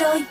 rồi.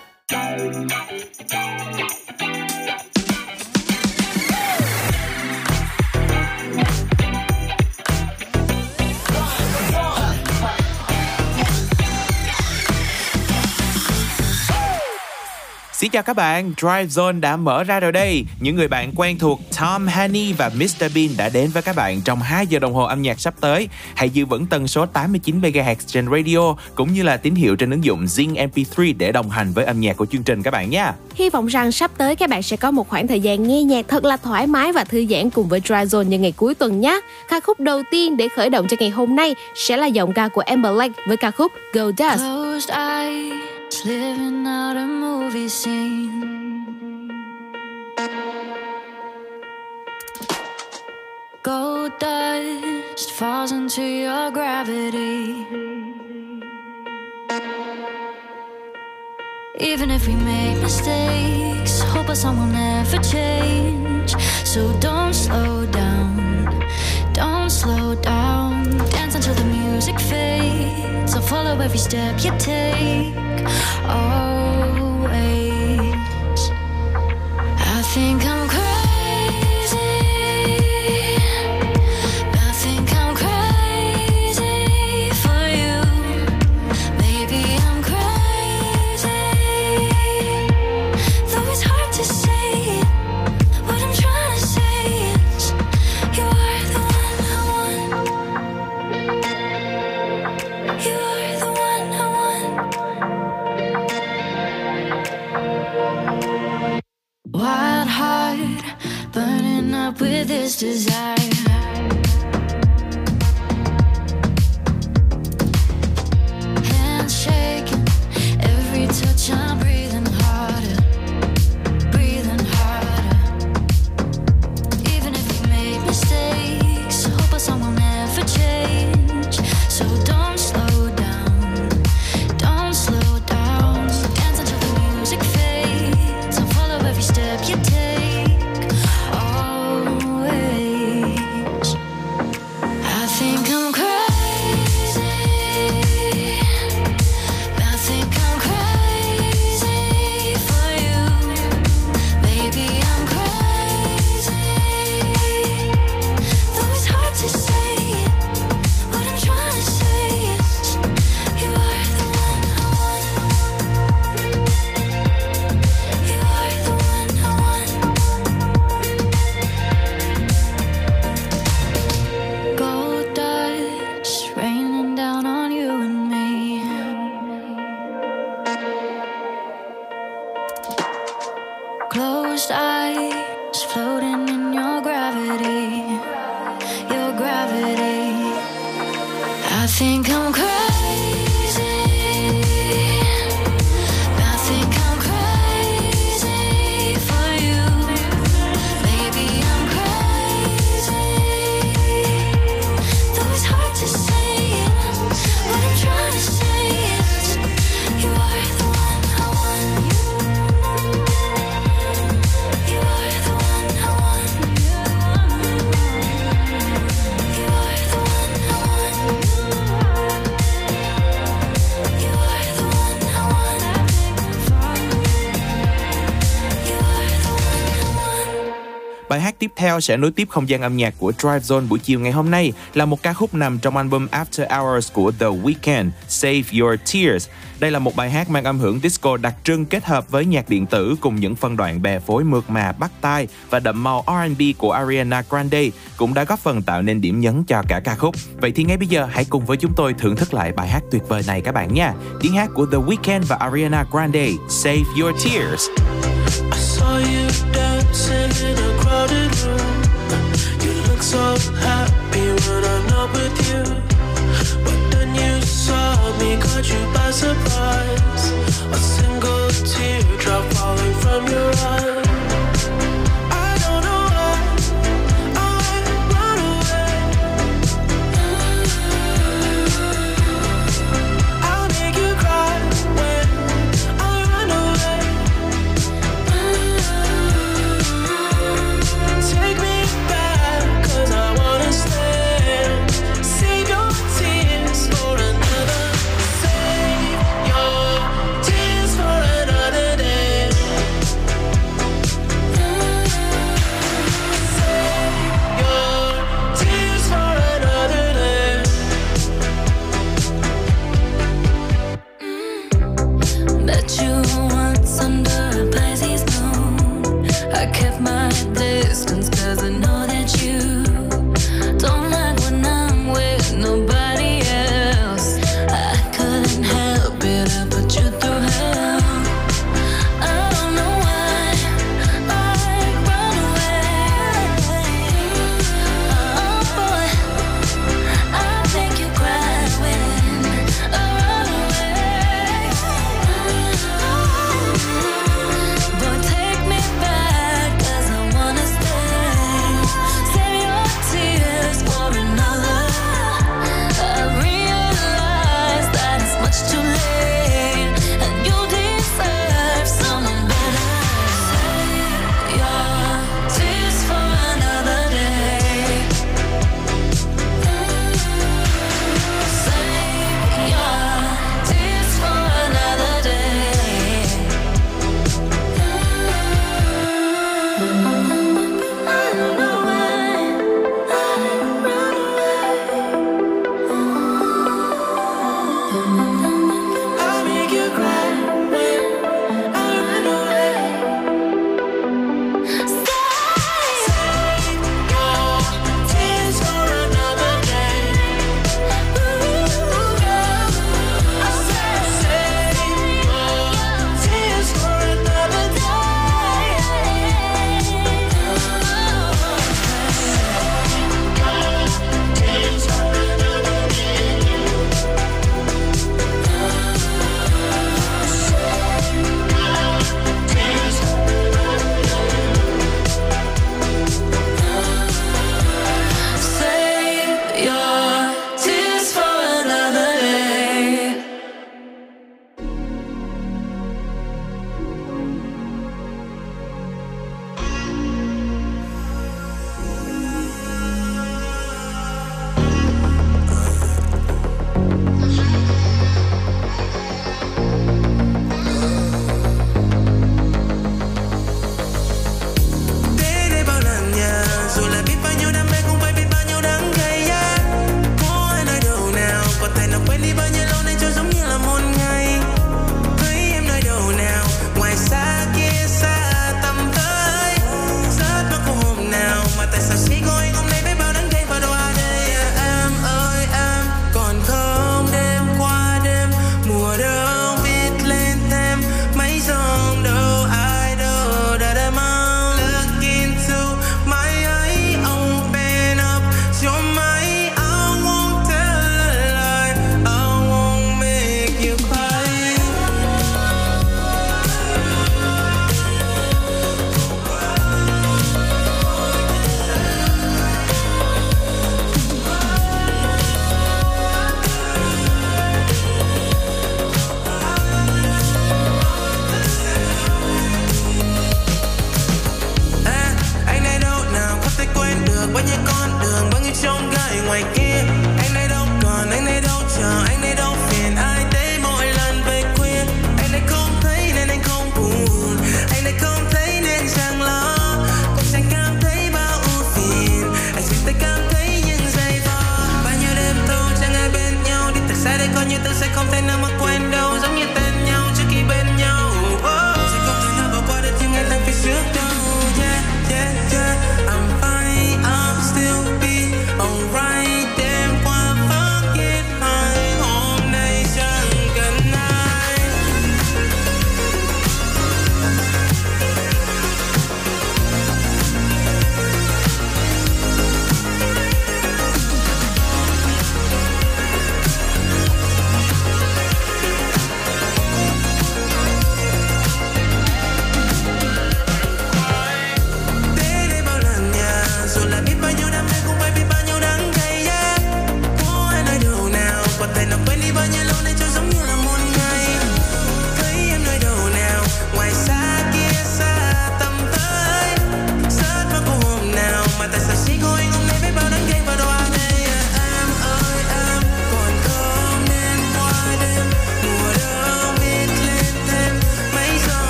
Xin chào các bạn, Drive Zone đã mở ra rồi đây. Những người bạn quen thuộc Tom Hanny và Mr Bean đã đến với các bạn trong 2 giờ đồng hồ âm nhạc sắp tới. Hãy giữ vững tần số 89 MHz trên radio cũng như là tín hiệu trên ứng dụng Zing MP3 để đồng hành với âm nhạc của chương trình các bạn nhé. Hy vọng rằng sắp tới các bạn sẽ có một khoảng thời gian nghe nhạc thật là thoải mái và thư giãn cùng với Drive Zone như ngày cuối tuần nhé. Ca khúc đầu tiên để khởi động cho ngày hôm nay sẽ là giọng ca của Amber Lake với ca khúc Gold Dust. Living out a movie scene. Gold dust falls into your gravity. Even if we make mistakes, hope our song will never change. So don't slow down, don't slow down. Dance until the music fades. I'll follow every step you take. Always, I think I'm crazy. With this desire, hands shaking, every touch I'm breathing harder, breathing harder. Even if we make mistakes, hope our song will never change. So don't slow down, don't slow down. Dance until the music fades, and follow every step you take. Tiếp theo sẽ nối tiếp không gian âm nhạc của Drive Zone buổi chiều ngày hôm nay là một ca khúc nằm trong album After Hours của The Weeknd, Save Your Tears. Đây là một bài hát mang âm hưởng disco đặc trưng kết hợp với nhạc điện tử cùng những phân đoạn bè phối mượt mà bắt tai và đậm màu R&B của Ariana Grande cũng đã góp phần tạo nên điểm nhấn cho cả ca khúc. Vậy thì ngay bây giờ hãy cùng với chúng tôi thưởng thức lại bài hát tuyệt vời này các bạn nha. Tiếng hát của The Weeknd và Ariana Grande, Save Your Tears. I saw you dancing in a crowded room. You look so happy when I'm not with you. But then you saw me, caught you by surprise. A single teardrop falling from your eye. Take me back, cause I wanna stay. Save your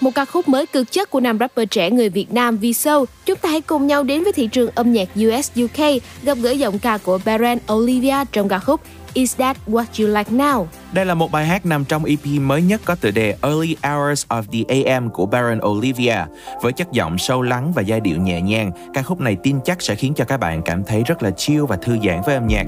Một ca khúc mới cực chất của nam rapper trẻ người Việt Nam Viso. Chúng ta hãy cùng nhau đến với thị trường âm nhạc US UK, gặp gỡ giọng ca của Baron Olivia trong ca khúc Is That What You Like Now. Đây là một bài hát nằm trong EP mới nhất có tựa đề Early Hours of the AM của Baron Olivia. Với chất giọng sâu lắng và giai điệu nhẹ nhàng, ca khúc này tin chắc sẽ khiến cho các bạn cảm thấy rất là chill và thư giãn với âm nhạc.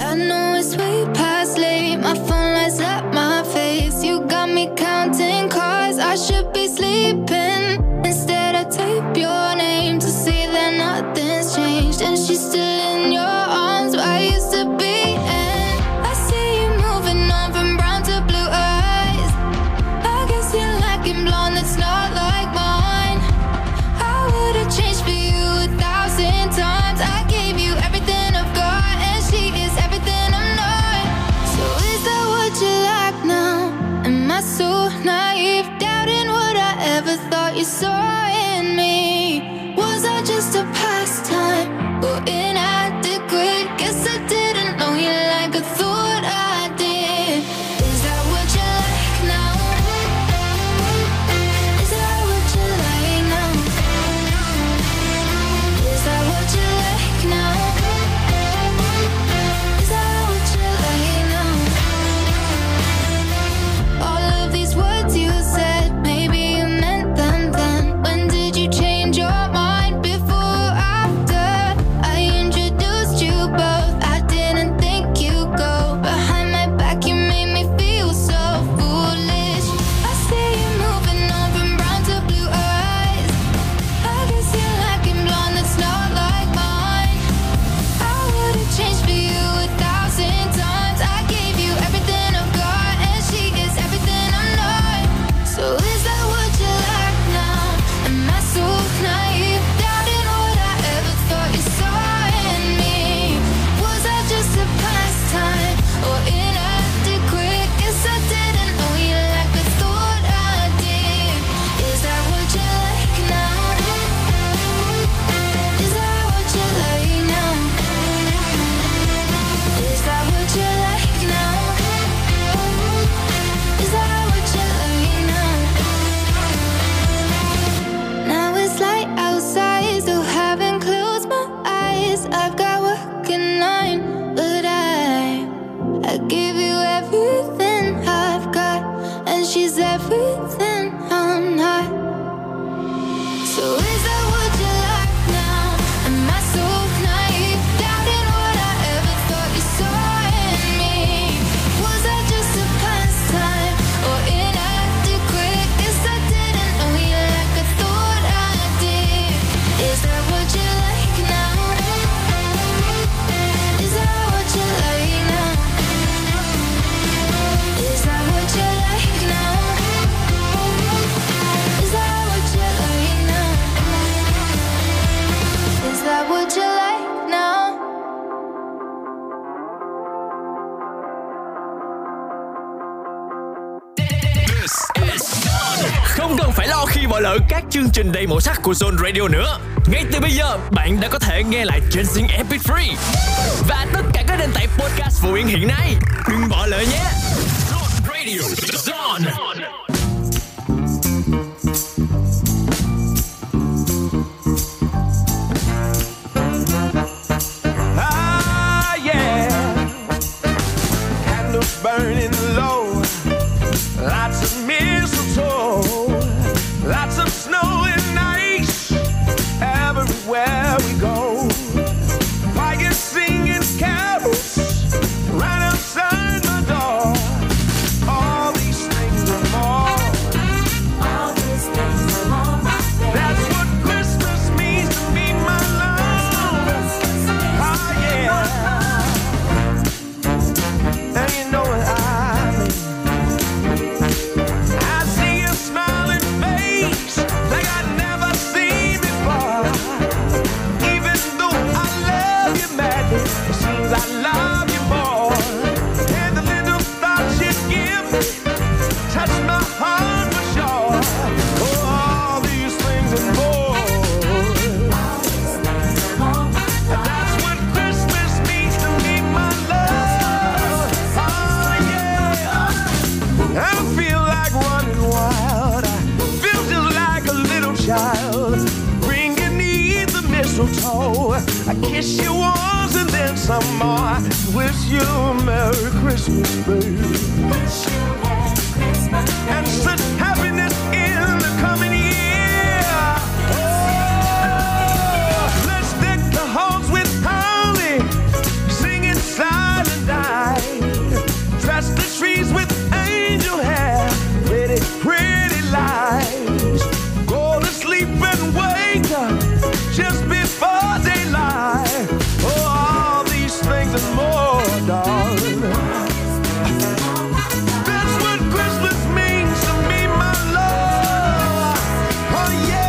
Không cần phải lo khi bỏ lỡ các chương trình đầy màu sắc của Zone Radio nữa. Ngay từ bây giờ, bạn đã có thể nghe lại trên Zing MP3 và tất cả các nền tảng podcast phổ biến hiện nay. Đừng bỏ lỡ nhé. Zone Radio, Zone. Ah yeah, candles burning low, lots of mistletoe. Lots of snow and ice everywhere we go. Choirs singing carols right outside my door. All these things and more. All these things and more. That's what Christmas means to me, my love. Oh yeah. And you know what I mean. I kiss your walls and then some more. Wish you a Merry Christmas, baby. Wish you a Merry Christmas, baby. And such happiness in the coming year. Oh, let's stick the holes with holly, singing silent night. Dress the trees with angel hair, pretty, pretty lights. Go to sleep and wake up just before daylight. More, darling. That's what Christmas means to me, my love. Oh yeah,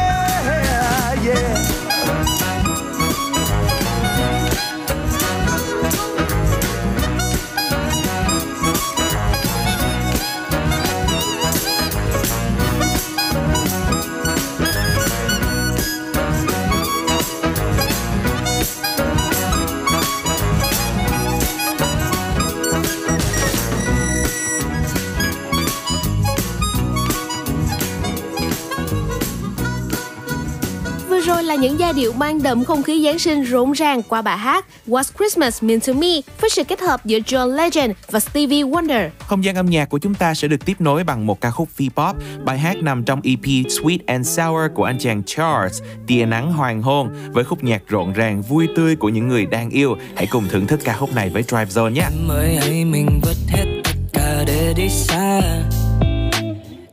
Rồi là những giai điệu mang đậm không khí Giáng sinh rộn ràng qua bài hát What's Christmas Mean to Me với sự kết hợp giữa John Legend và Stevie Wonder. Không gian âm nhạc của chúng ta sẽ được tiếp nối bằng một ca khúc V-pop. Bài hát nằm trong EP Sweet and Sour của anh chàng Charles, Tia nắng hoàng hôn, với khúc nhạc rộn ràng vui tươi của những người đang yêu. Hãy cùng thưởng thức ca khúc này với Drive Zone nhé. Mới hay mình vứt hết tất cả để đi xa.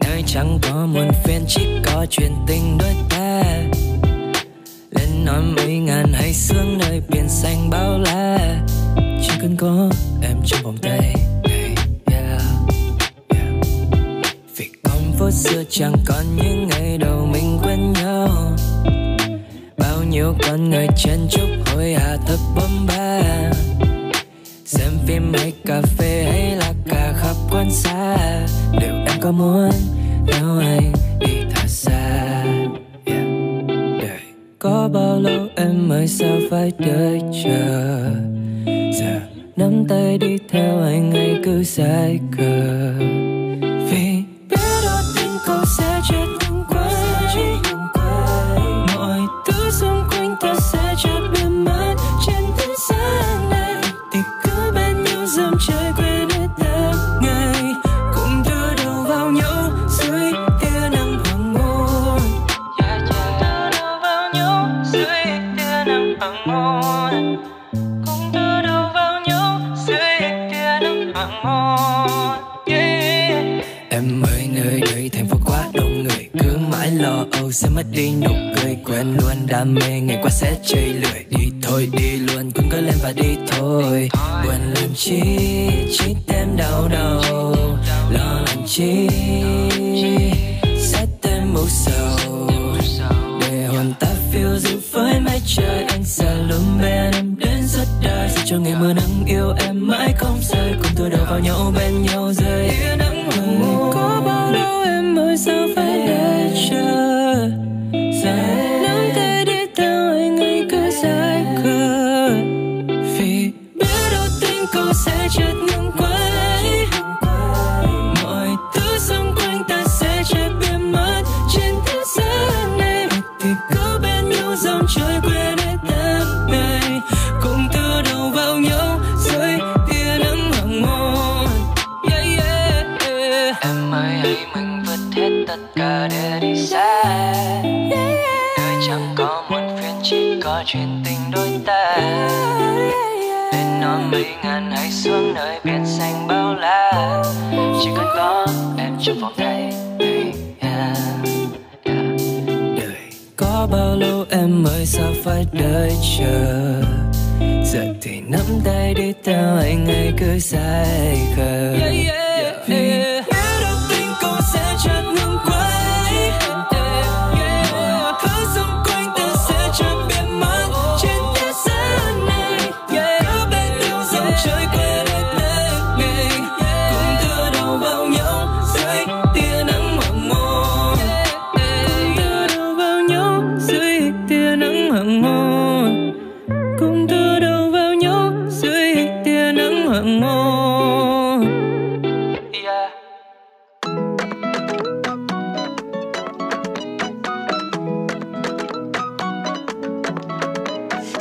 Nơi chẳng có muôn phiền, chỉ có chuyện tình đôi ta. Lên nói mấy ngàn hay sương nơi biển xanh bao la, chỉ cần có em trong vòng tay hey, yeah, yeah. Vì con phố xưa chẳng còn những ngày đầu mình quen nhau. Bao nhiêu con người chen chúc hối hả thấp bấm ba. Xem phim hay cà phê hay là cả khắp quan xa. Liệu em có muốn theo anh đi thật xa? Có bao lâu em mới sao phải đợi chờ? Giờ nắm tay đi theo anh hay cứ sai cờ. Vì biết đâu tình cậu sẽ chết không quên. Mọi thứ xung quanh ta sẽ chợt biến mất trên thế gian này. Thì cứ bên nhau dòng trời quên hết tất ngày. Cùng đưa đầu vào nhau dưới tia nắng hoàng hôn. Đưa đầu vào nhau dưới tia nắng hoàng hôn. Cùng đưa đầu vào nhau dưới tia nắng hoàng hôn. Em ơi nơi đây thành phố quá đông người, cứ mãi lo âu sẽ mất đi nụ cười quen luôn. Đam mê ngày qua sẽ chơi lười, đi thôi đi luôn cũng cứ lên và đi thôi. Buồn làm chi thêm đau đầu, lo làm chi sẽ thêm mù sầu. Để hồn ta phiêu du với mái trời, anh sẽ luôn bên em đến suốt đời. Sẽ cho ngày mưa nắng yêu em mãi không rời, cùng tôi đầu vào nhau bên nhau rơi. Có bao lâu em mới sao phải để chờ? Nắm tay đi theo anh ấy cứ sai khờ. Vì biết đâu tình cậu sẽ chợt ngừng quay. Mọi thứ xung quanh ta sẽ chợt biến mất trên thế gian này. Thì cứ bên nhau dòng trôi quên hết tháng ngày. Cùng từ đầu vào nhau dưới tia nắng hoàng hôn. Em ơi hãy mình vượt hết tất cả để đi xa. Đời chẳng có muôn phiền, chỉ có chuyện tình đôi ta. Lên non mấy ngàn hay xuống nơi biển xanh bao la. Chỉ cần có em trong vòng tay hey, yeah, yeah. Đời có bao lâu em mới sao phải đợi chờ? Giờ thì nắm tay đi theo anh ấy cứ sai khờ.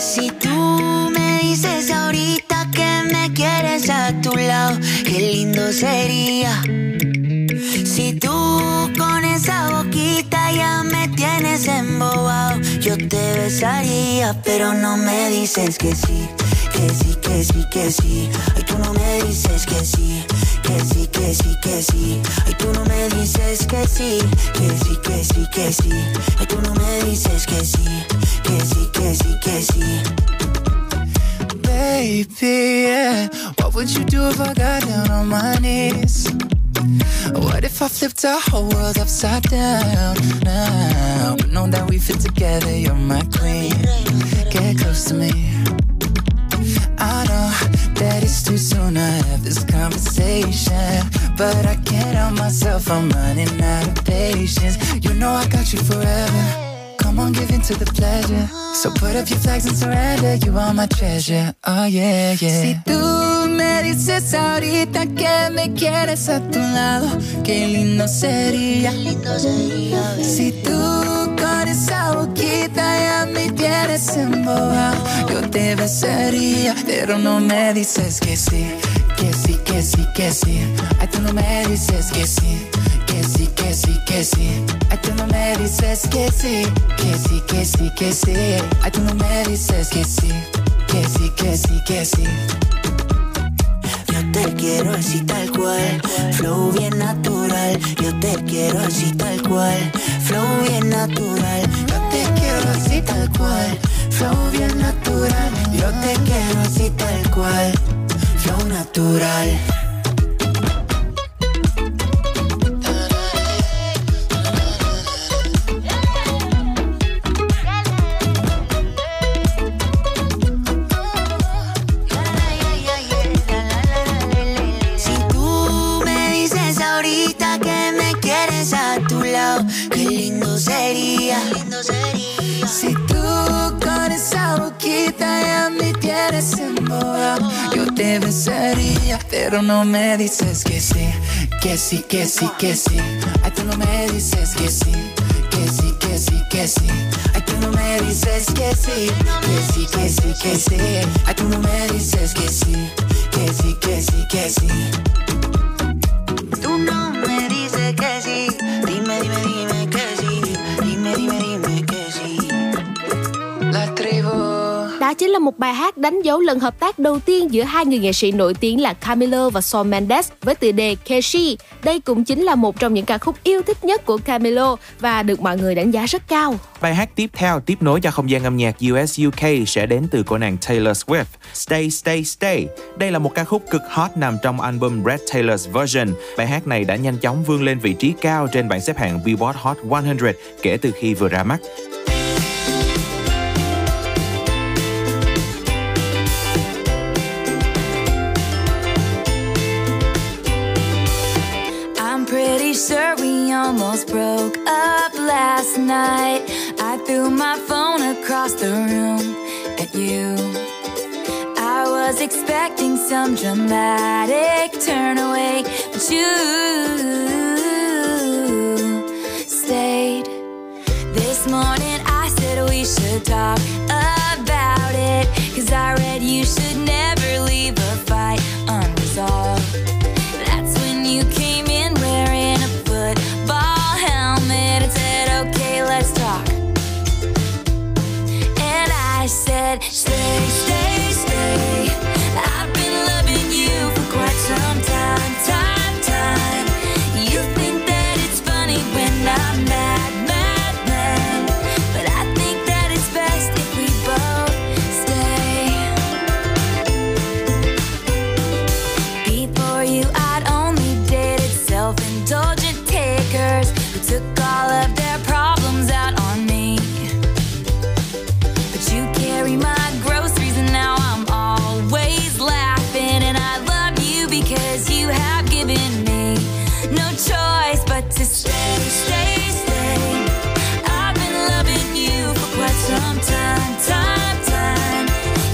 Si tú me dices ahorita lindo sería si tú con esa boquita ya me tienes embobado. Yo te besaría, pero no me dices que sí, que sí, que sí, que sí. Ay, tú no me dices que sí, que sí, que sí, que sí. Ay, tú no me dices que sí, que sí, que sí, que sí. Ay, tú no me dices que sí, que sí, que sí, que sí. Baby, yeah. What would you do if I got down on my knees? What if I flipped our whole world upside down now? But know that we fit together, you're my queen. Get close to me. I know that it's too soon to have this conversation, but I can't help myself, I'm running out of patience. You know I got you forever. Come on, give in to the pleasure. So put up your flags and surrender. You are my treasure. Oh yeah, yeah. Si tú me dices ahorita que me quieres a tu lado, qué lindo sería. Si tú con esa boquita ya me tienes embobado, yo te besaría, pero no me dices que sí, que sí, que sí, que sí. Ay, tú no me dices que sí, que sí, que sí, que sí. Ay, tú no me dices que sí, que sí, que sí, que sí. Ay, tú no me dices que sí, que sí, que sí, que sí. Yo te quiero así tal cual, flow bien natural. Yo te quiero así tal cual, flow bien natural. Yo te quiero así tal cual, flow bien natural. Yo te quiero así tal cual, flow natural. Si tú con esa boquita ya me tienes embobado, yo te besaría, pero no me dices que sí, que sí, que sí, que sí. Ay, tú no me dices que sí, que sí, que sí, que sí. Ay, tú no me dices que sí, que sí, que sí, que sí. Ay, tú no me dices que sí, que sí, que sí, que sí. Tú no me dices que sí, dime, dime, dime que sí, dime, dime, dime que sí. Đó chính là một bài hát đánh dấu lần hợp tác đầu tiên giữa hai người nghệ sĩ nổi tiếng là Camilo và Shawn Mendes với tựa đề Keshi. Đây cũng chính là một trong những ca khúc yêu thích nhất của Camilo và được mọi người đánh giá rất cao. Bài hát tiếp theo tiếp nối cho không gian âm nhạc US UK sẽ đến từ cô nàng Taylor Swift, Stay Stay Stay. Đây là một ca khúc cực hot nằm trong album Red Taylor's Version. Bài hát này đã nhanh chóng vươn lên vị trí cao trên bảng xếp hạng Billboard Hot 100 kể từ khi vừa ra mắt. Sure, we almost broke up last night. I threw my phone across the room at you. I was expecting some dramatic turn away, but you stayed. This morning I said we should talk about it, 'cause I read you should never leave a fight unresolved. That's when you came in wearing a football helmet and said, okay, let's talk. And I said, stay, stay, stay. I've been loving you for quite some time, time, time. You think that it's funny when I'm mad, mad, mad, but I think that it's best if we both stay. Before you, I'd only dated self-indulgent takers who took all of their problems out on me. But you carry my groceries and now I'm always laughing. And I love you because you have given me no choice but to stay, stay, stay. I've been loving you for quite some time, time, time.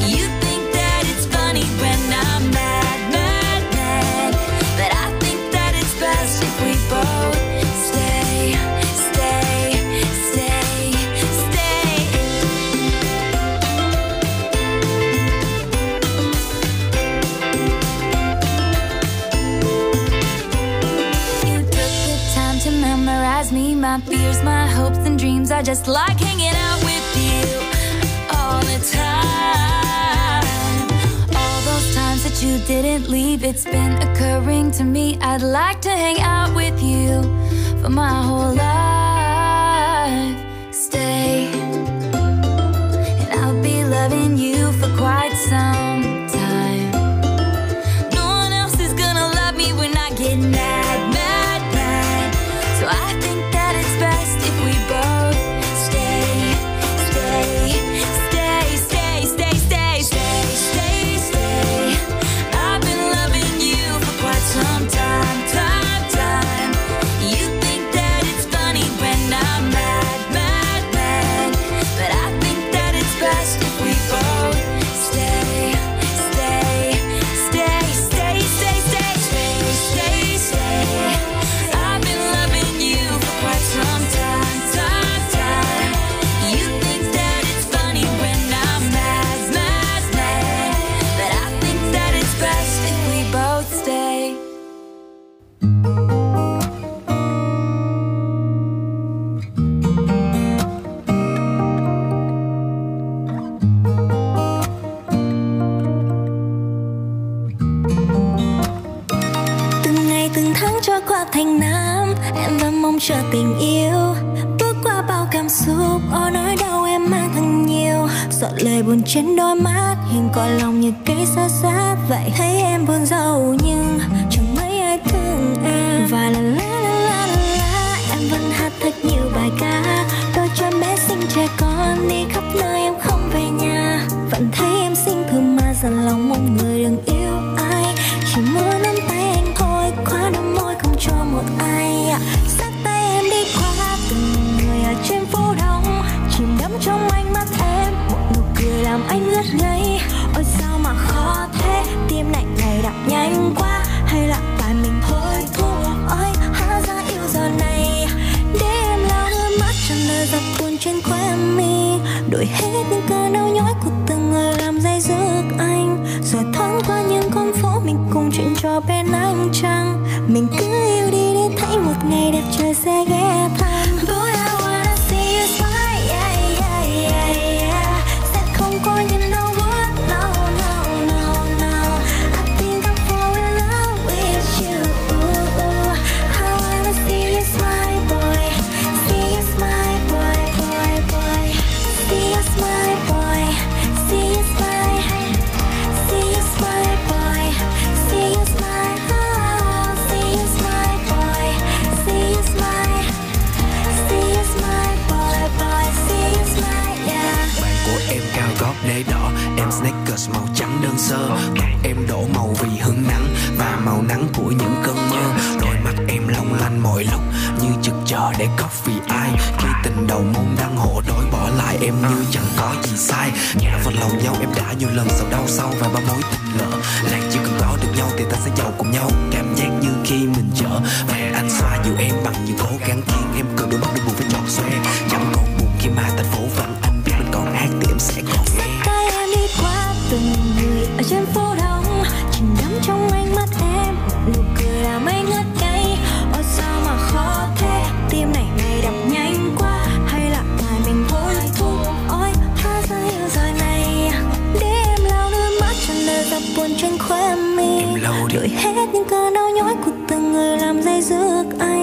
You think that it's funny when I'm mad, mad, mad, but I think that it's best if we both stay, stay, stay, stay. surprise me, my fears, my hopes and dreams. I just like hanging out with you all the time. All those times that you didn't leave, it's been occurring to me, I'd like to hang out with you for my whole life. Stay, and I'll be loving you for quite some time. Thành năm em vẫn mong chờ tình yêu, bước qua bao cảm xúc, ôi nỗi đau em mang thật nhiều. Giọt lời buồn trên đôi mắt, hình cõi lòng như cây xa sát vậy. Thấy em buồn rầu nhưng chẳng mấy ai thương em. Và la la la la la, em vẫn hát thật nhiều bài ca. Đôi cho bé xinh trẻ con đi khắp nơi em không về nhà. Vẫn thấy em xinh thương mà dần lòng mong người đừng yêu ai, chỉ muốn nắm tay anh thôi, khóa đôi môi không cho một ai. Sát tay em đi qua từng người ở trên phố đông, chìm đắm trong ánh mắt em, một nụ cười làm anh rất ngây. Ôi sao mà khó thế, tim lạnh này đập nhanh quá, hay là tại mình thôi thua? Ôi há ra yêu giờ này, để em lau nước mắt tràn lời giọt buồn trên khóe mi, đổi hết những cơn đau nhói của từng người làm day dứt anh. Rồi thoáng qua những con phố mình cùng chuyện trò bên ánh trăng, mình cứ yêu đi để thấy một ngày đẹp trời sẽ ghé thăm. Boy, I wanna see you smile, yeah, yeah, yeah, yeah. Sẽ không có những đau buốt, no, no, no, no. I think I'm falling in love with you. I wanna see you smile, boy. See you smile, boy, boy, boy. See you smile, boy. See you smile. See you smile, boy. See you smile. Em cao gót đế đỏ, em sneakers màu trắng đơn sơ. Tóc em đổ màu vì hứng nắng và màu nắng của những cơn mưa. Đôi mắt em long lanh mọi lúc như chực chờ để copy ai. Khi tình đầu mong đang hộ đối bỏ lại em như chẳng có gì sai. Nhẹ vào lòng nhau em đã nhiều lần sau đau sau và bao mối tình lỡ. Lại chỉ cần có được nhau thì ta sẽ giàu cùng nhau. Cảm giác như khi mình chở và anh xoa dịu em bằng những cố gắng khiến em cười đôi mắt đôi buồn phải chọn xoe. Chẳng còn buồn khi mà thành phố vắng anh. Còn hát thì em sẽ còn nghe. Sát tay em đi qua từng người ở trên phố đông, chìm đắm trong ánh mắt em, nụ cười làm anh ngất ngây. Ôi sao mà khó thế, tim này ngày đập nhanh quá, hay là tại mình vô thu? Ôi hóa ra yêu giờ này, để em lau nước mắt tràn lời giọt buồn trên khóe mi, đổi hết những cơn đau nhói của từng người làm day dứt anh.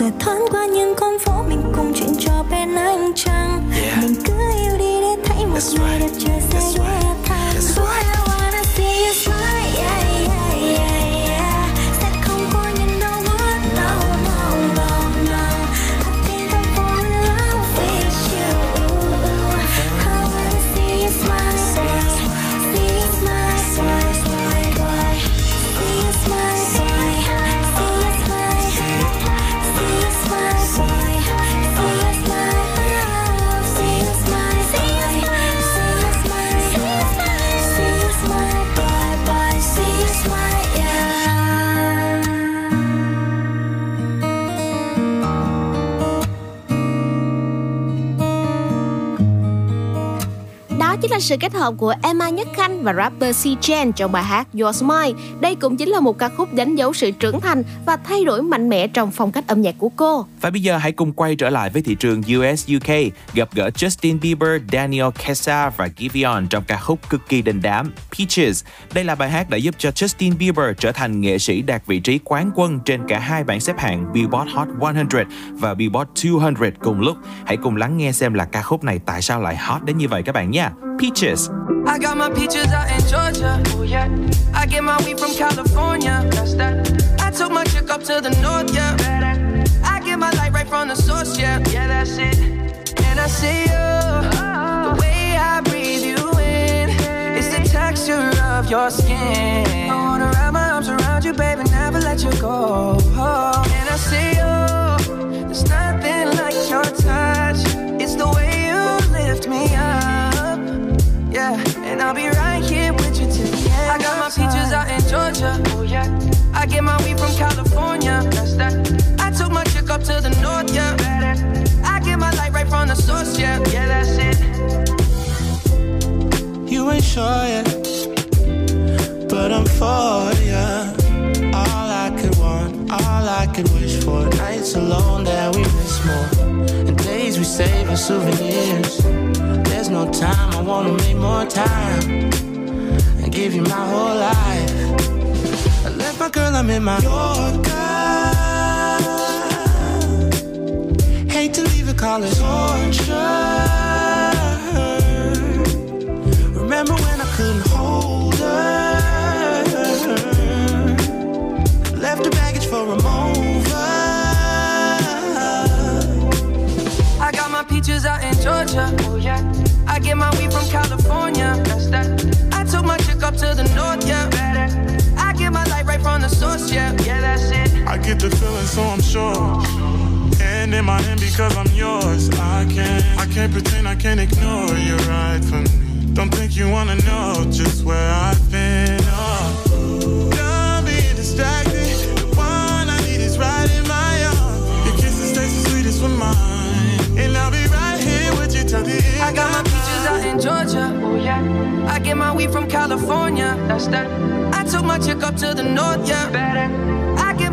Rồi thoáng qua những con phố mình cùng chuyện trò bên ánh trăng, mình cứ yêu đi để thấy một ngày đẹp trời sẽ ghé thăm. Boy, I wanna see you smile, yeah, yeah, yeah, yeah. Sẽ không có những đau buốt, no, no, no, no. I think I'm falling in love with you. I wanna see you smile, boy. See you smile, boy, boy, boy. See you smile, boy. See you smile, see you smile, boy. See you smile. See you smile, see you smile, see you smile. là sự kết hợp của Emma Nhất Khanh và rapper C-Chen trong bài hát Your Smile. Đây cũng chính là một ca khúc đánh dấu sự trưởng thành và thay đổi mạnh mẽ trong phong cách âm nhạc của cô. Và bây giờ hãy cùng quay trở lại với thị trường US-UK, gặp gỡ Justin Bieber, Daniel Kessa và Giveon trong ca khúc cực kỳ đình đám Peaches. Đây là bài hát đã giúp cho Justin Bieber trở thành nghệ sĩ đạt vị trí quán quân trên cả hai bảng xếp hạng Billboard Hot 100 và Billboard 200 cùng lúc. Hãy cùng lắng nghe xem là ca khúc này tại sao lại hot đến như vậy các bạn nhé. Peaches. I got my peaches out in Georgia. Oh yeah. I get my weed from California. That's that. I took my chick up to the north, yeah. I get my light right from the source, yeah. Yeah, that's it. And I see you. The way I breathe you in is the texture of your skin. I wanna wrap my arms around you, baby, never let you go. And I see you. There's nothing like your touch. It's the way you lift me up. Yeah, and I'll be right here with you till the end. I got my peaches out in Georgia. Oh yeah. I get my weed from California. That's that. I took my chick up to the north, yeah. I get my light right from the source, yeah. Yeah, that's it. You ain't sure yet, but I'm for ya. All I could want, all I could wish for, nights alone that we miss more, and days we save as souvenirs. There's no time, I wanna make more time and give you my whole life. I left my girl, I'm in my Yorker. Hate to leave it, call it torture. Remember when I couldn't hold her? Left the baggage for a mover. I got my peaches out in Georgia. Oh yeah. I get my weed from California. That's that. I took my chick up to the north, yeah. I get my light right from the source, yeah. Yeah, that's it. I get the feeling, so I'm sure. And in my hand because I'm yours. I can't pretend, I can't ignore you right from me. Don't think you wanna know just where I've been. Oh, don't be distracted. The one I need is right in my arms. Your kisses taste the sweetest with mine, and I'll be right here with you till the end. I got my out in Georgia, oh yeah. I get my weed from California, that's that. I took my chick up to the north, yeah. I get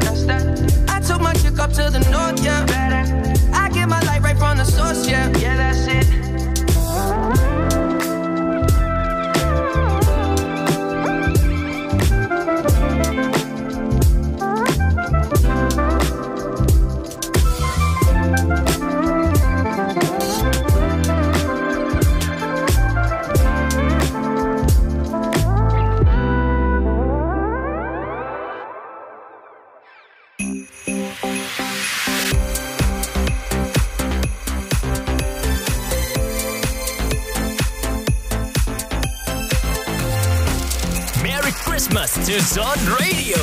that's that. I took my chick up to the north, yeah. I get my light right from the source, yeah, yeah, that's it. Is on radio.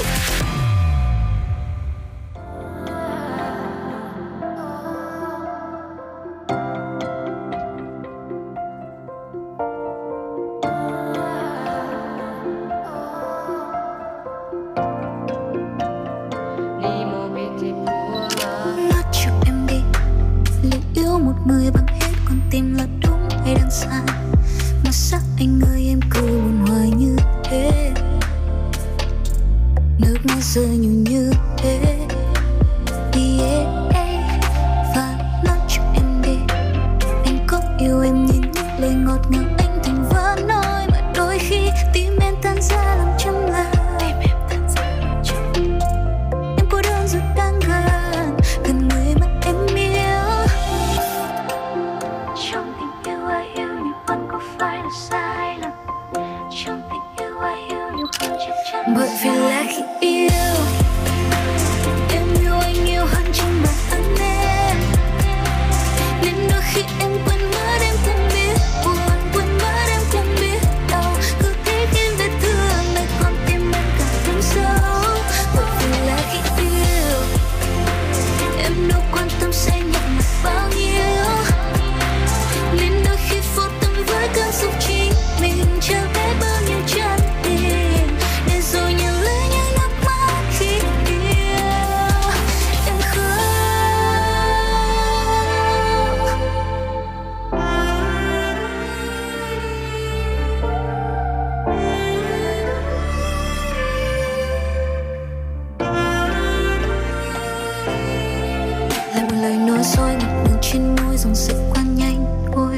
dòng sự qua nhanh ôi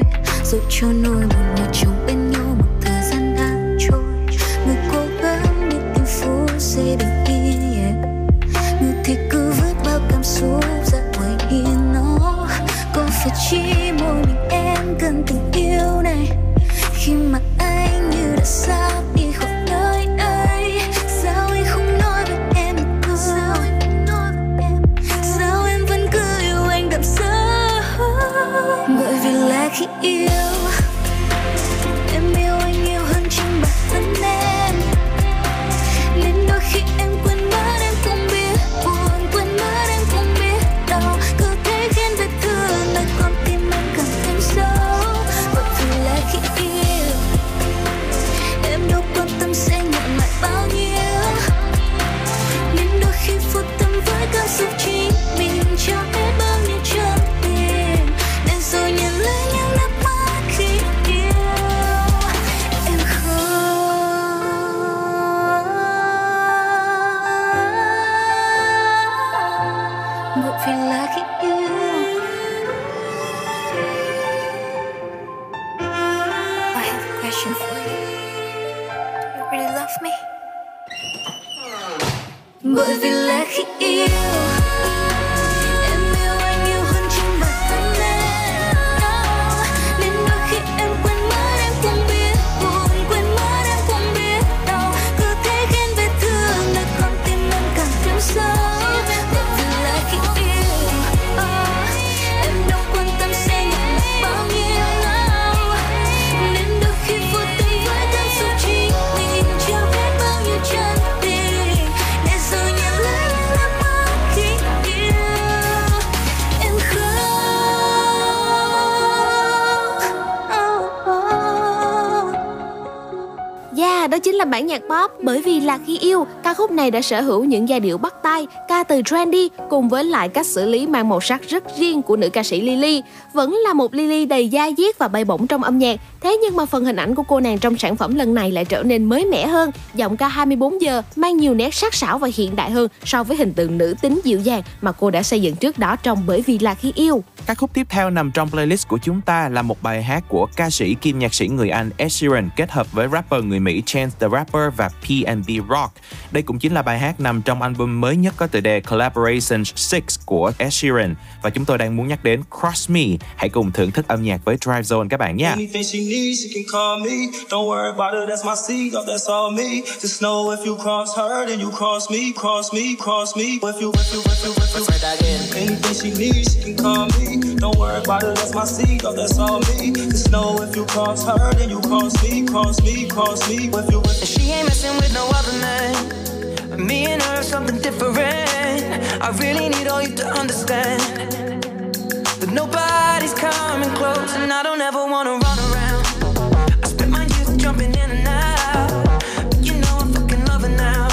rồi cho nỗi buồn nhạt trong bên nhau một thời gian đang trôi người cố gắng để tìm phút giây bình yên yeah. Người thì cứ vứt bao cảm xúc ra ngoài yên nó có phải chỉ mỗi mình em cần tình yêu này khi mà anh như đã xa đi khỏi nơi ấy sao anh không nói với em nữa sao em vẫn cứ yêu anh đậm sâu bởi vì là khi yêu em yêu anh nhiều hơn chính bản thân em nên đôi khi em quên mất em không biết buồn quên mất em không biết đau cứ thế khiến vết thương nơi con tim em càng thêm sâu bởi vì là khi yêu em đâu quan tâm sẽ nhận lại bao nhiêu nên đôi khi vô tâm với cảm xúc chính mình cho hết bao nhiêu chân tình để rồi nhận lấy những nước mắt khi yêu em khóc một vì là khi yêu. I have a question for you. You really love me? Bởi vì là khi yêu em yêu anh nhiều hơn chính bản thân em nên đôi khi em quên mất em không biết buồn quên mất em không biết đau cứ thế khiến vết thương nơi con tim em càng thêm sâu bởi vì là khi yêu em đâu quan tâm sẽ nhận được bao nhiêu nên đôi khi vô tâm với cảm xúc chính mình trao hết bao nhiêu chân tình để rồi nhận lấy những nước mắt khi yêu em khóc. Yeah, đó chính là bản nhạc pop bởi vì là khi yêu. Ca khúc này đã sở hữu những giai điệu bắt tai, ca từ trendy cùng với lại cách xử lý mang màu sắc rất riêng của nữ ca sĩ Lily. Vẫn là một Lily đầy da diết và bay bổng trong âm nhạc. Thế nhưng mà phần hình ảnh của cô nàng trong sản phẩm lần này lại trở nên mới mẻ hơn. Giọng ca 24 giờ mang nhiều nét sắc sảo và hiện đại hơn so với hình tượng nữ tính dịu dàng mà cô đã xây dựng trước đó trong Bởi Vì Là Khi Yêu. Các khúc tiếp theo nằm trong playlist của chúng ta là một bài hát của ca sĩ kiêm nhạc sĩ người Anh Ed Sheeran kết hợp với rapper người Mỹ Chance the Rapper và P&B Rock. Đây cũng chính là bài hát nằm trong album mới nhất có tựa đề Collaboration 6 của Ed Sheeran và chúng tôi đang muốn nhắc đến Cross Me. Hãy cùng thưởng thức âm nhạc với Drive Zone các bạn nha. Me and her something different. I really need all you to understand. But nobody's coming close, and I don't ever wanna run around. I spent my youth jumping in and out, but you know I'm fucking loving now,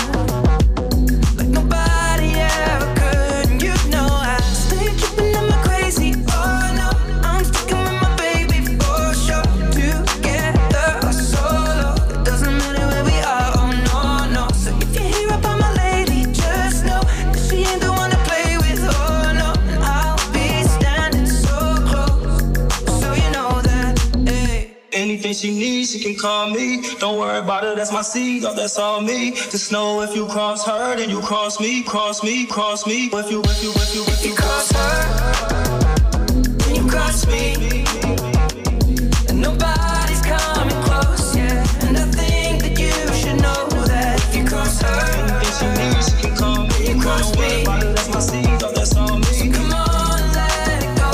like nobody ever could. And you know I stay tripping, am I crazy? Oh no, I'm sticking with my baby for sure. Together or solo, it doesn't matter where we are. Oh no, no. So if you hear about my lady, just know that she ain't the one to play with. Oh no, and I'll be standing so close, so you know that. Hey, anything she needs, she can call me. Don't worry about it, that's my seed, oh, that's all me. Just know if you cross her, then you cross me, cross me, cross me. If you cross her, then you cross me. And nobody's coming close, yeah. And I think that you should know that if you cross her, Anything she needs, she can call me. You cross Don't worry me. about it, that's my seed, oh, that's all me. So come on, let it go.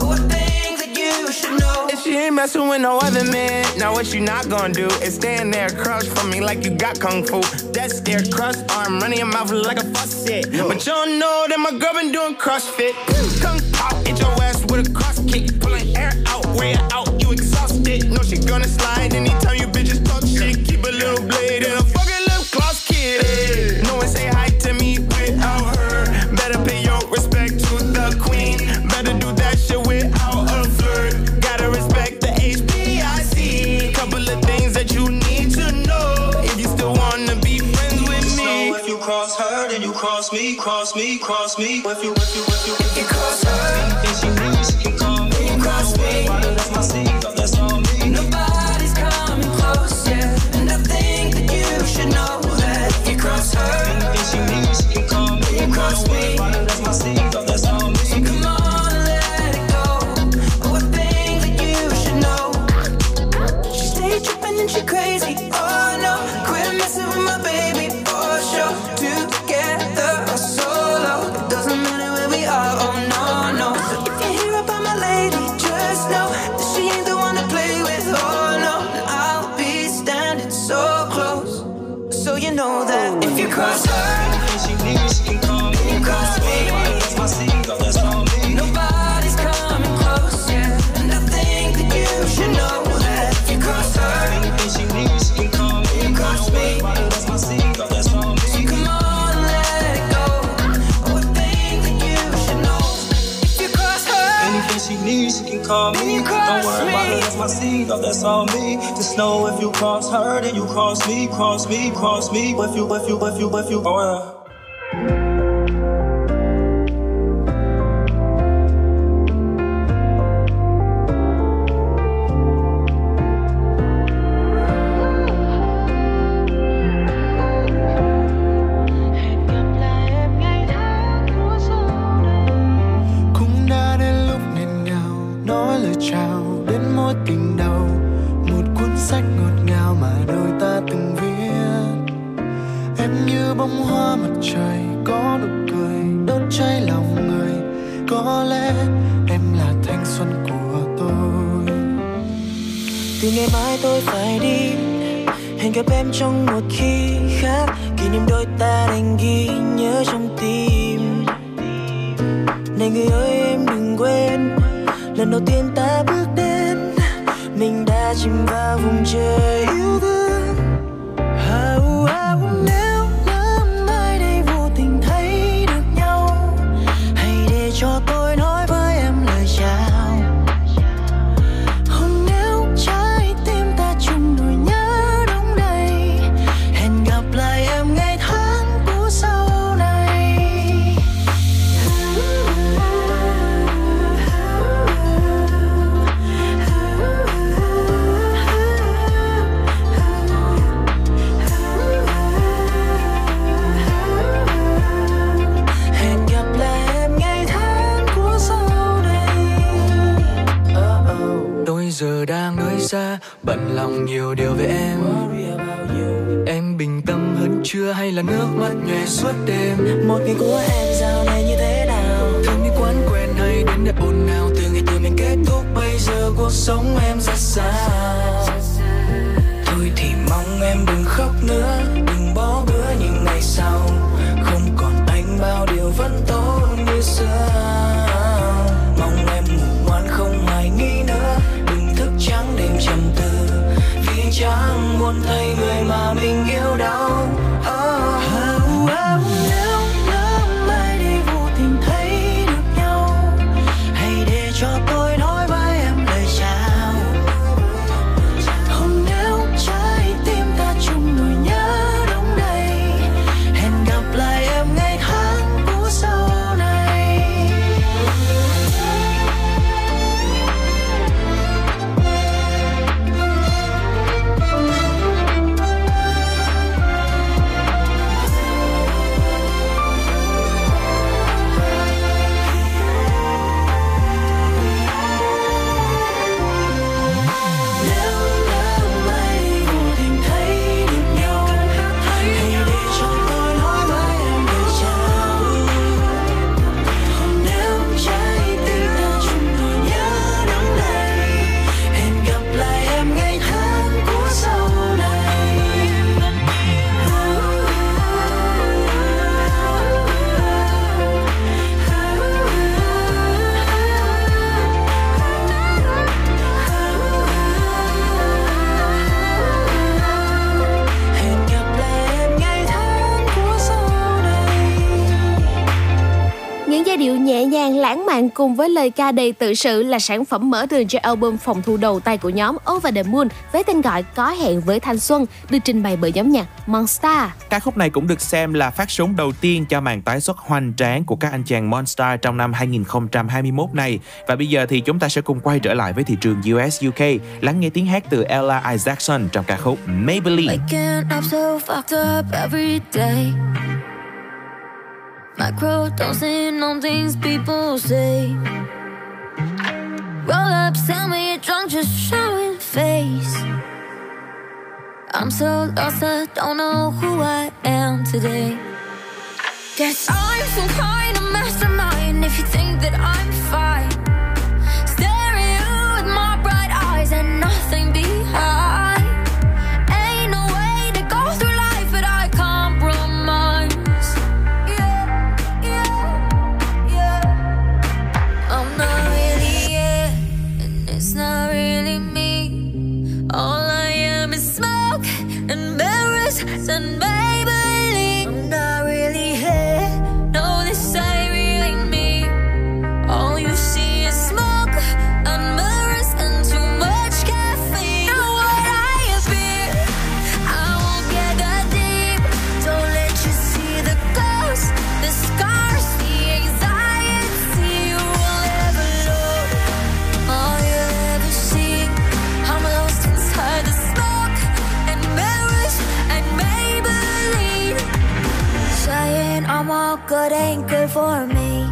Oh, I think that you should know. If she ain't messing with no other man, now what you not gonna do is stand there, crouch for me like you got kung fu. That stare, cross arm, running your mouth like a faucet. But y'all know that my girl been doing CrossFit. Kung pop, hit your ass with a cross kick, pulling air out, wear out, you exhausted. No, she gonna slide anytime you bitches talk shit. Keep a little blade in a fucking lip gloss, kid. No one say hi to me without her. Better pay your respect to the queen. Better do that shit without a flirt. Gotta respect the HBIC. Couple of things that you need to know if you still wanna be friends with me. So if you cross her, then you cross me, cross me, cross me. If you cross her, anything she needs, she can call me. Because she needs, she can call me. Because me, that's my single, that's all me. Nobody's coming close, yeah. And I think that you should know that. Because her, she needs, she can call me. Because me, that's my single, that's all me. So come on and let it go. Oh, I think that you should know. If you cross her, anything she needs, she can call me. Don't worry about her, that's my single, that's all me. Just know if you cross her, then you cross me, cross me, cross me. With you, oh yeah. Cùng với lời ca đầy tự sự là sản phẩm mở đường cho album phòng thu đầu tay của nhóm Over the Moon với tên gọi Có Hẹn Với Thanh Xuân, được trình bày bởi nhóm nhạc Monster. Ca khúc này cũng được xem là phát sóng đầu tiên cho màn tái xuất hoành tráng của các anh chàng Monster trong năm 2021 này. Và bây giờ thì chúng ta sẽ cùng quay trở lại với thị trường US UK, lắng nghe tiếng hát từ Ella Isaacson trong ca khúc Maybelline. Microdosing on things people say. Roll up, tell me you're drunk, just showing face. I'm so lost, I don't know who I am today. Guess I'm some kind of mastermind if you think that I'm fine. Staring at you with my bright eyes and nothing behind. Ain't no way to go through life, but I compromise. good for me.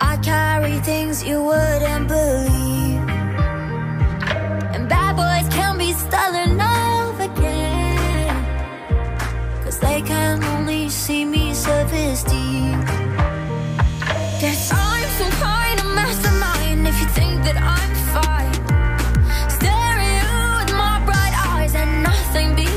I carry things you wouldn't believe, and bad boys can be stolen love again, 'cause they can only see me surface deep. Guess I'm some kind of mastermind if you think that I'm fine. Stare at you with my bright eyes and nothing behind.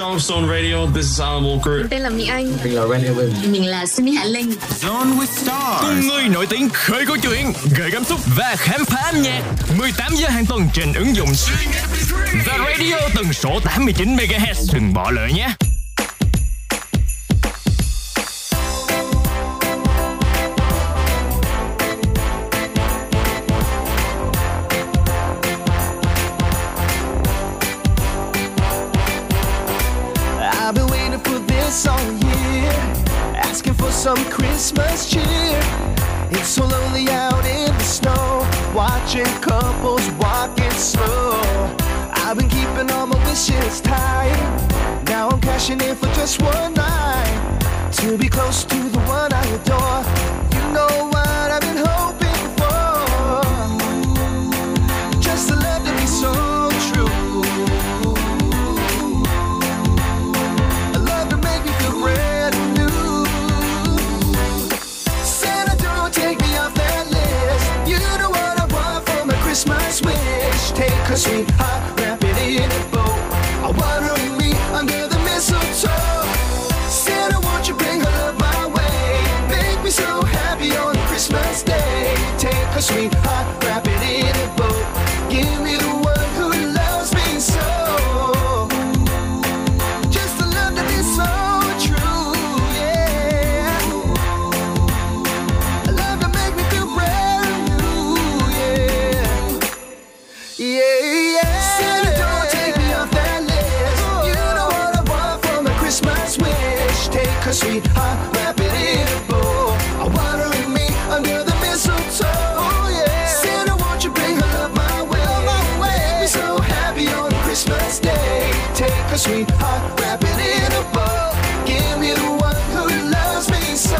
Charles on Radio. This is Alan Walker. Tên là Mỹ Anh. Mình là Red Taylor's Version. Mình là Sumi Hạ Linh. Zone with Stars. Cùng người nổi tiếng khơi câu chuyện, gợi cảm xúc và khám phá âm nhạc. 18 giờ hàng tuần trên ứng dụng Zing MP3. The Radio tần số 89 MHz. Đừng bỏ lỡ nhé. Some Christmas cheer. It's so lonely out in the snow, watching couples walking slow. I've been keeping all my wishes tight, now I'm cashing in for just one night, to be close to the one I adore. You know what I've been hoping for, just the love to be so true, a love to make me feel brand. Christmas wish, take a sweetheart, wrap it in a bow. I want her and me under the mistletoe. Santa, won't you bring her love my way? Make me so happy on Christmas Day. Take a sweetheart, wrap it in a bow. Give me the one who loves me so. Sweetheart, wrap it in a bow. I want her and me under the mistletoe. Oh, yeah. Santa, won't you bring her love my way? Oh, my way. Make me so happy on Christmas Day. Take her, sweetheart, wrap it in a bow. Give me the one who loves me so.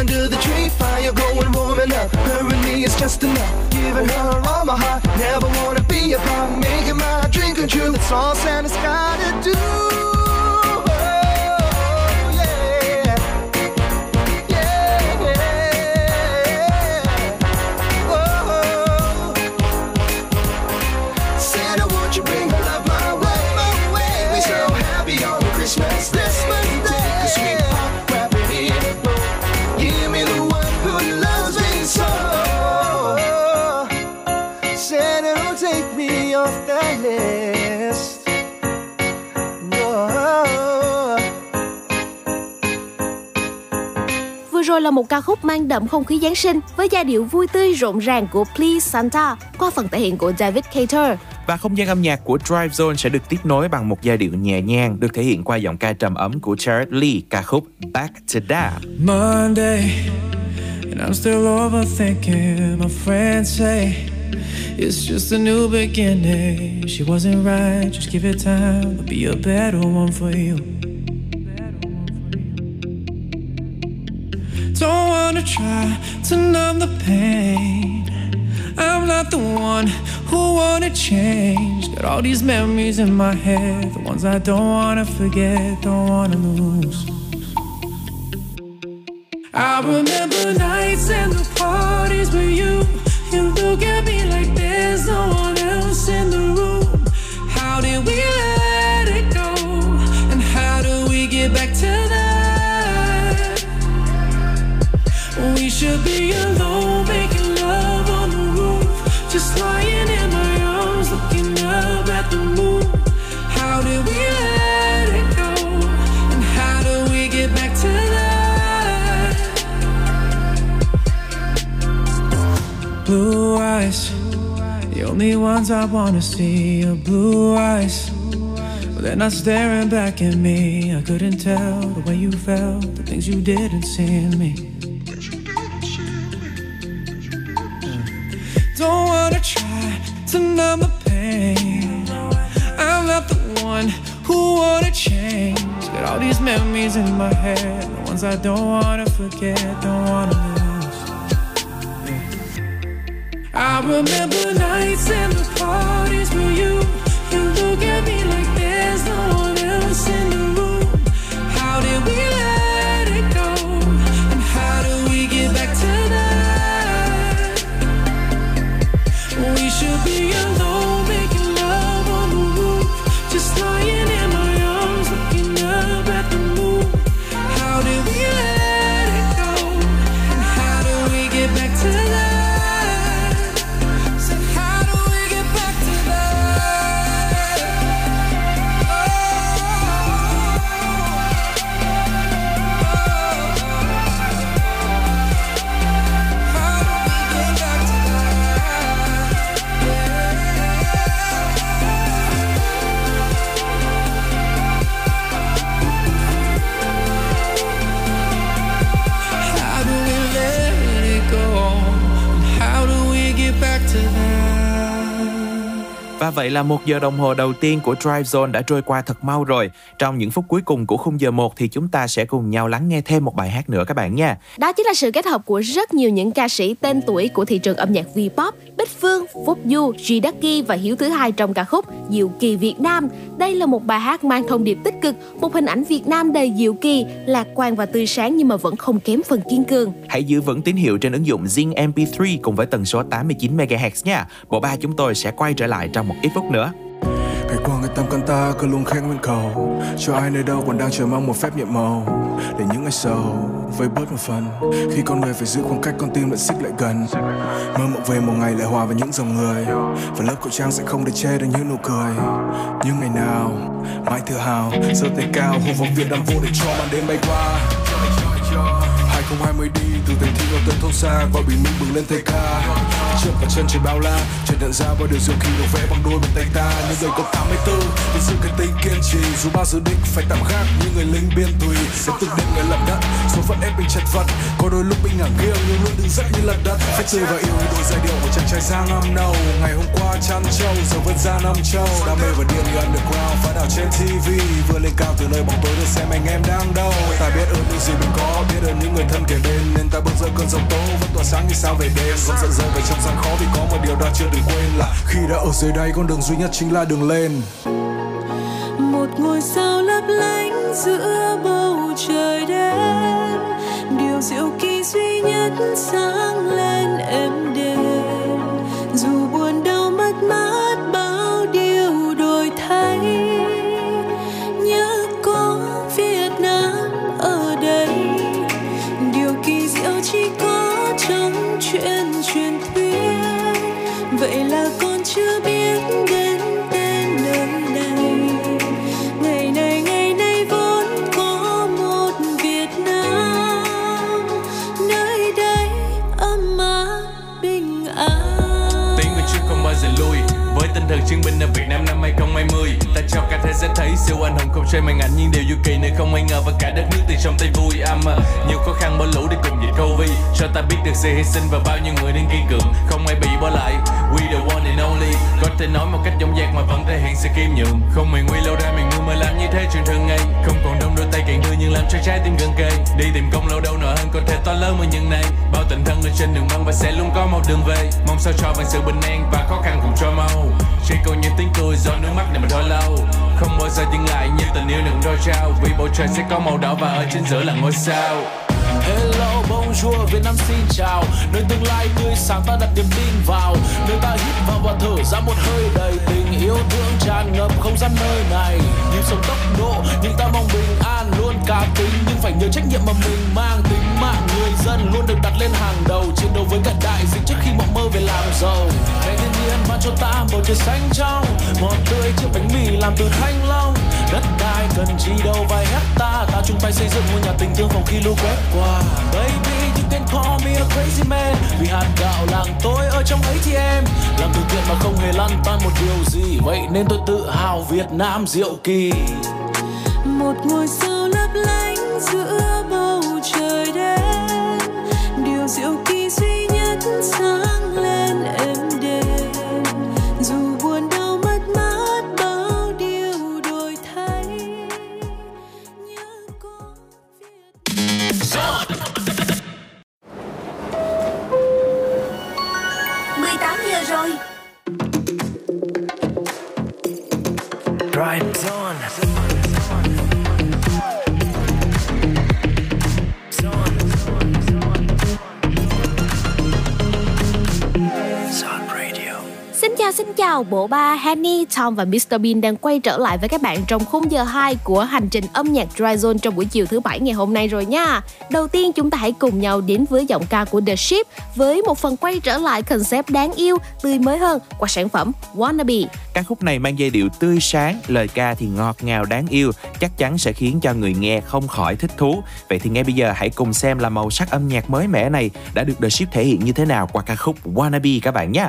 Under the tree fire going warming up, her and me is just enough, giving her all my heart, never wanna be apart, making my dream come true, that's all Santa's gotta do. Oh, yeah, yeah, oh, Santa, won't you bring her love my way, we're so happy on Christmas Day. Rồi là một ca khúc mang đậm không khí Giáng sinh với giai điệu vui tươi rộn ràng của Please Santa qua phần thể hiện của David Cater. Và không gian âm nhạc của Drive Zone sẽ được tiếp nối bằng một giai điệu nhẹ nhàng được thể hiện qua giọng ca trầm ấm của Jared Lee, ca khúc Back to That. Monday, and I'm still overthinking. My friends say it's just a new beginning. She wasn't right, just give it time. There'll be a better one for you. Don't wanna try to numb the pain. I'm not the one who wanna change. Got all these memories in my head, the ones I don't wanna forget, don't wanna lose. I remember nights and the parties with you. You look at me like there's no one else in the room. How did we let it go? And how do we get back to that? We should be alone, making love on the roof, just lying in my arms, looking up at the moon. How did we let it go? And how do we get back to that? Blue eyes, the only ones I wanna see are blue eyes. But they're not staring back at me. I couldn't tell the way you felt, the things you didn't see in me. Don't wanna try to numb the pain. I'm not the one who wanna change. Got all these memories in my head, the ones I don't wanna forget, don't wanna lose. I remember nights and the parties with you. You look at me like there's no one else in the room. How did we let it go? And how do we get back to that? We should be alone, making love on the roof, just lying in my arms, looking up at the moon. How did we let it go? And how do we get back to that? So how do we get back to that? How do we get back to that? Và vậy là một giờ đồng hồ đầu tiên của Drive Zone đã trôi qua thật mau rồi. Trong những phút cuối cùng của khung giờ 1 thì chúng ta sẽ cùng nhau lắng nghe thêm một bài hát nữa các bạn nha. Đó chính là sự kết hợp của rất nhiều những ca sĩ tên tuổi của thị trường âm nhạc V-pop: Bích Phương, Phúc Du, G Ducky và Hiếu Thứ Hai trong ca khúc Diệu Kỳ Việt Nam. Đây là một bài hát mang thông điệp tích cực, một hình ảnh Việt Nam đầy diệu kỳ, lạc quan và tươi sáng nhưng mà vẫn không kém phần kiên cường. Hãy giữ vững tín hiệu trên ứng dụng Zing MP3 cùng với tần số 89MHz nha. Bộ ba chúng tôi sẽ quay trở lại trong một ít phút nữa. Ngày qua người tâm can ta cứ luôn khen nguyên cầu, cho ai nơi đâu còn đang chờ mong một phép nhiệm màu, để những ngày sầu vơi bớt một phần. Khi con người phải giữ khoảng cách, con tim lại xích lại gần. Mơ mộng về một ngày lại hòa vào những dòng người, và lớp khẩu trang sẽ không để che được những nụ cười. Những ngày nào mãi tự hào, giơ tay cao hô vọng Việt Nam vô để cho màn đêm bay qua. 2020 đi từ thành thị đầu tận thôn xa, gọi bình minh bừng lên thay ca. Trước và chân trời bao la, chợt nhận ra bao điều diệu kỳ được vẽ bằng đôi bàn tay ta. Những người cộng 84 với sự kiên tinh kiên trì, dù bao dự định phải tạm gác như người lính biên tùy. Sẽ từng đêm người lận đất, số phận ép mình chật vật, có đôi lúc mình ngả nghiêng nhưng luôn đứng dậy như lật đất. Phách tươi và yêu đôi giai điệu của chàng trai sang năm đầu, ngày hôm qua chăn trâu giờ vươn ra năm châu. Đam mê và điên như underground phá đảo trên TV, vừa lên cao từ nơi bóng tối được xem anh em đang đâu. Ta biết ơn những gì mình có, biết ơn những người thân kể bên, nên ta bước giữa cơn giông tố vẫn tỏa sáng như sao về đêm. Vẫn giận dỗi về trong gian khó vì có một điều ta chưa từng quên là khi đã ở dưới đây con đường duy nhất chính là đường lên. Một ngôi sao lấp lánh giữa bầu trời đêm, điều diệu kỳ duy nhất sáng lên êm đềm. Dù buồn đau mất mát bao điều đổi thay, nhớ có Việt Nam ở đây. Điều kỳ diệu chỉ có trong chuyện truyền thuyết, vậy là con chưa biết đến tên nơi này. Ngày này ngày nay vốn có một Việt Nam, nơi đây ấm áp. thấy siêu anh hùng không say mà ngạc nhiên điều du kỳ nơi không ai ngờ và cả đất nước từ sông Tây vui âm. Nhiều khó khăn bởi lũ đi cùng dịch Covid, sao ta biết được sự hy sinh và bao nhiêu người đang kiên cường không ai bị bỏ lại. We the one and only, có thể nói một cách dõng dạc mà vẫn thể hiện sự khiêm nhường. Không mày nguy lâu ra mình ngu mà làm như thế chuyện thường ngày. Không còn đông đôi tay cạnh người nhưng làm trái trái tim gần kề. Đi tìm công lâu đâu nợ hơn có thể to lớn hơn những này. Bao tình thân người trên đường băng và sẽ luôn có một đường về. Mong sao cho bằng sự bình an và khó khăn cùng cho mau. Chỉ còn những tiếng cười do nước mắt này mà thôi lâu. Không bao giờ dừng lại như tình yêu đừng đôi trao. Vì bầu trời sẽ có màu đỏ và ở trên giữa là ngôi sao. Hello, bonjour, Việt Nam xin chào. Nơi tương lai tươi sáng ta đặt niềm tin vào. Nơi ta hít vào và thở ra một hơi đầy tình yêu thương tràn ngập không gian nơi này. Nhịp sống tốc độ, nhưng ta mong bình an luôn cá tính. Nhưng phải nhớ trách nhiệm mà mình mang. Tính mạng người dân luôn được đặt lên hàng đầu. Chiến đấu với cả đại dịch trước khi mộng mơ về làm giàu. Ngày thiên nhiên ban cho ta bầu trời xanh trong. Ngọt tươi chiếc bánh mì làm từ thanh long. Đất đai cần chi đâu vài hectare. Ta chung tay xây dựng ngôi nhà tình thương phòng khi lũ quét qua. Baby you can call me a crazy man. Vì hạt gạo làng tôi ở trong ấy thì em làm từ thiện mà không hề lăn tăn một điều gì. Vậy nên tôi tự hào Việt Nam diệu kỳ. Một ngôi sao lấp lánh giữa bầu trời đêm. Điều diệu kỳ duy nhất sáng lên em. Drive Zone. Xin chào, bộ ba Hanny, Tom và Mr Bean đang quay trở lại với các bạn trong khung giờ 2 của hành trình âm nhạc Drive Zone trong buổi chiều thứ Bảy ngày hôm nay rồi nha. Đầu tiên chúng ta hãy cùng nhau đến với giọng ca của The Ship với một phần quay trở lại concept đáng yêu, tươi mới hơn qua sản phẩm Wannabe. Ca khúc này mang giai điệu tươi sáng, lời ca thì ngọt ngào đáng yêu, chắc chắn sẽ khiến cho người nghe không khỏi thích thú. Vậy thì ngay bây giờ hãy cùng xem là màu sắc âm nhạc mới mẻ này đã được The Ship thể hiện như thế nào qua ca khúc Wannabe các bạn nhé.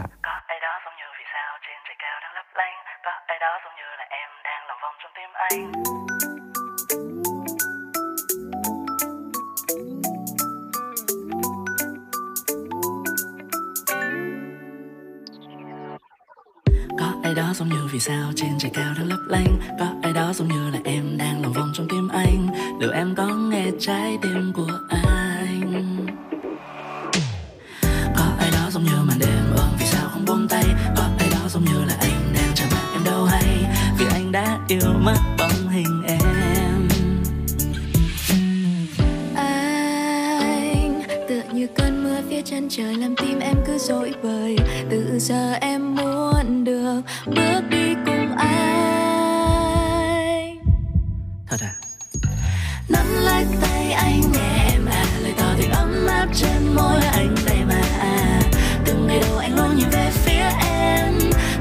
Có ai đó giống như vì sao trên trời cao đang lấp lánh. Có ai đó giống như là em đang lòng vòng trong tim anh. Liệu em có nghe trái tim của anh? Có ai đó giống như màn đêm ương vì sao không buông tay. Có ai đó giống như là anh đang chờ mà em đâu hay. Vì anh đã yêu mất bóng hình em. Anh tựa như cơn mưa phía chân trời làm tim em cứ rối bời. Từ giờ em muốn được bước đi cùng anh. Thật à? Nắm lấy tay anh nghe em à. Lời tỏ tình ấm áp trên môi anh đây mà à. Từng ngày đầu anh luôn nhìn về phía em.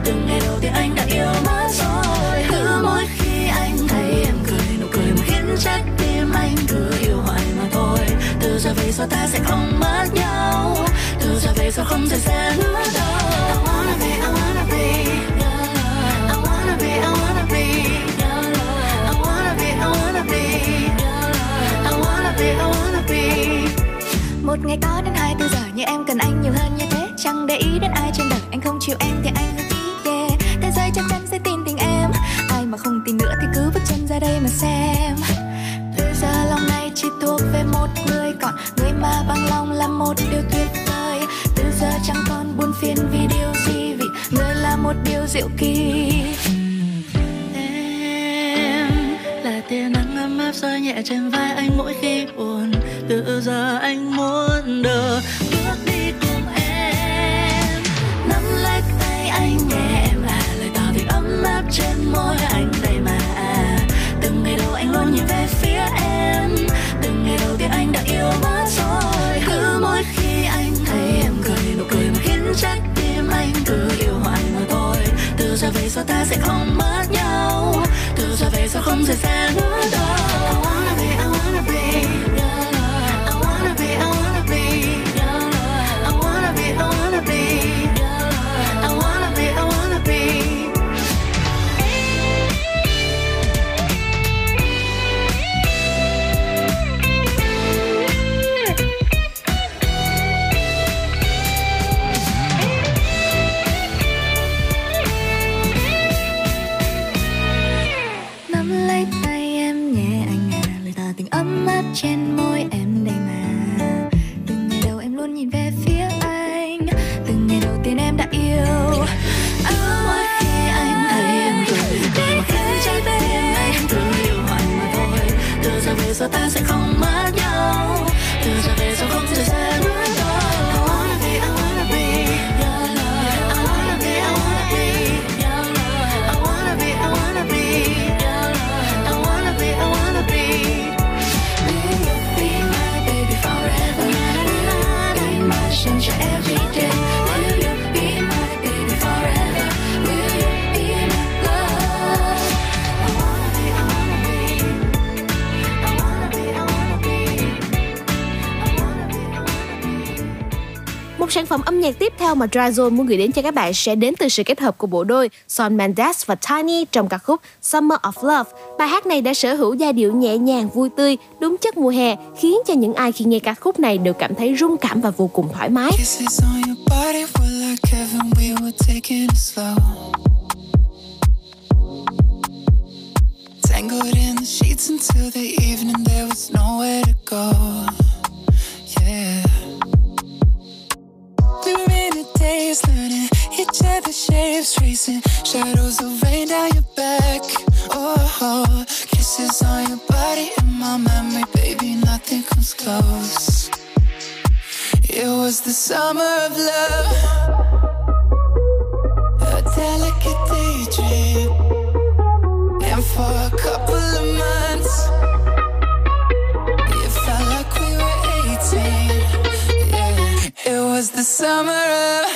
Từng ngày đầu thì anh đã yêu mất rồi. Cứ mỗi khi anh thấy em cười, nụ cười mà khiến trái tim anh cứ yêu hoài mà thôi. Từ giờ về sau ta sẽ không mất nhau. Từ giờ về sau không thể xa nữa đâu. I wanna be, I wanna be, I wanna be, I wanna be, I wanna be, I wanna be, I wanna be. Một ngày có đến 24 giờ như em cần anh nhiều hơn như thế. Chẳng để ý đến ai trên đời, anh không chịu em thì anh hơi tí yeah. Thế giới chắc chắn sẽ tin tình em. Ai mà không tin nữa thì cứ bước chân ra đây mà xem. Từ giờ lòng này chỉ thuộc về một người, còn người mà bằng lòng là một điều tuyệt vời. Từ giờ chẳng còn buồn phiền vì điều gì, vì người là một điều diệu kỳ. Em là tia nắng ấm áp rơi nhẹ trên vai anh mỗi khi buồn. Từ giờ anh muốn được bước đi cùng em. Nắm lấy tay anh nhẹ em là lời tỏ tình ấm áp trên môi anh đây mà à. Từng ngày đầu anh luôn nhìn về phía em. Từng ngày đầu tiên anh đã yêu mất rồi. Cứ mỗi khi anh thấy em cười, nụ cười mà khiến trái tim anh cứ yêu hoài mà thôi. Từ giờ về sau ta sẽ không mất nhau. Từ giờ về sau không rời xa nữa đâu. I wanna be, I wanna be, I wanna be, I wanna be, I wanna be, I wanna be, I wanna be, I wanna be. Một sản phẩm âm nhạc tiếp theo mà Drive Zone muốn gửi đến cho các bạn sẽ đến từ sự kết hợp của bộ đôi Shawn Mendes và Tiny trong ca khúc Summer of Love. Bài hát này đã sở hữu giai điệu nhẹ nhàng, vui tươi, đúng chất mùa hè, khiến cho những ai khi nghe ca khúc này đều cảm thấy rung cảm và vô cùng thoải mái. Tangled in the sheets until the evening, there was nowhere to go. Yeah. We were in a daze, learning each other's shapes, tracing shadows that rain down your back. Oh, kisses on your body in my memory, baby, nothing comes close. It was the summer of love, a delicate daydream. And for a couple of months, it felt like we were 18, yeah. It was the summer of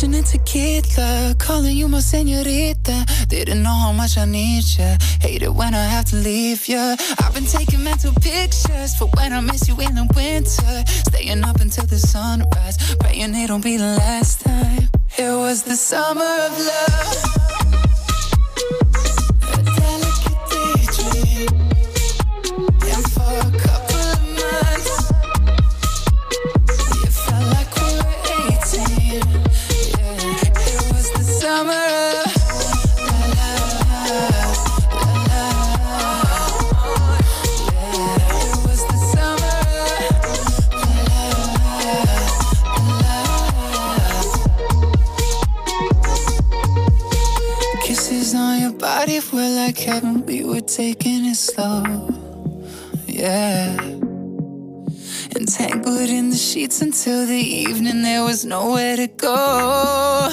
and tequila, calling you my senorita. Didn't know how much I need ya. Hate it when I have to leave ya. I've been taking mental pictures for when I miss you in the winter. Staying up until the sunrise, praying it don't be the last time. It was the summer of love, a delicate daydream. And for a couple of months, it felt like we were 18. Summer of love. Kisses on your body were like heaven. We were taking it slow, yeah. Entangled in the sheets until the evening, there was nowhere to go.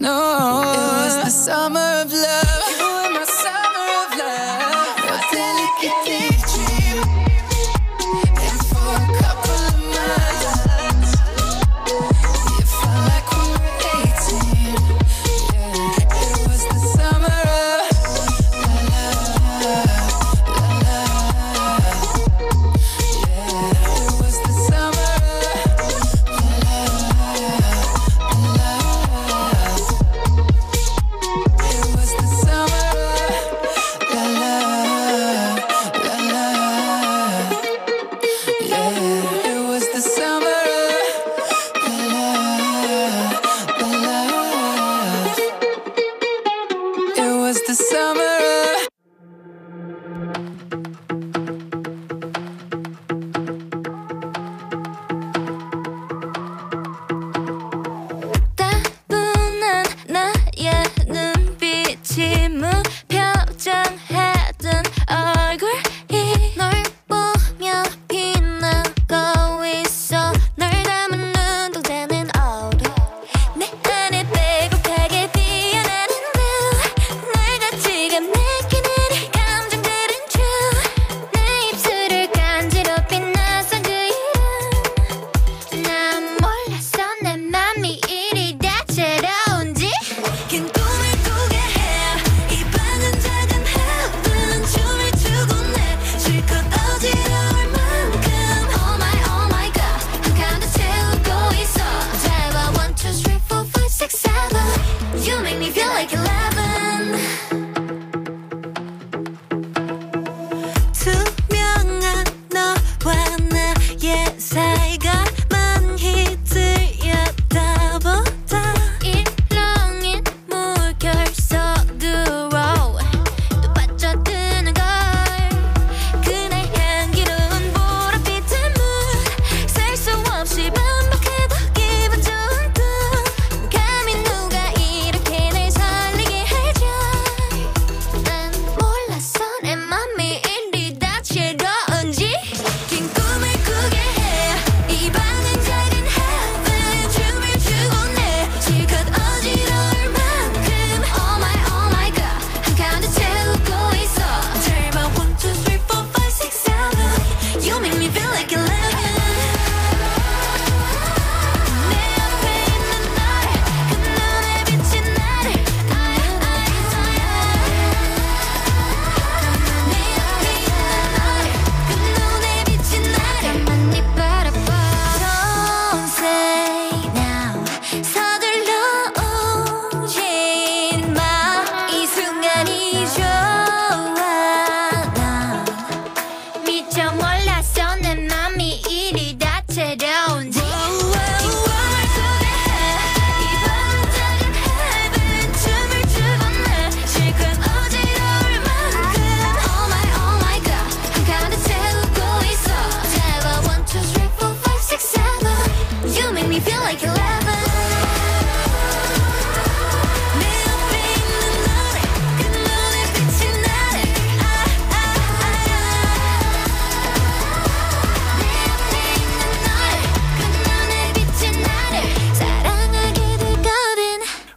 No, it was the summer of love. You were my summer of love. A delicate daydream. And for a couple of months, it felt like we were 18. Yeah. It was the summer of love. Yeah. It was the summer of love. Love. It was the summer.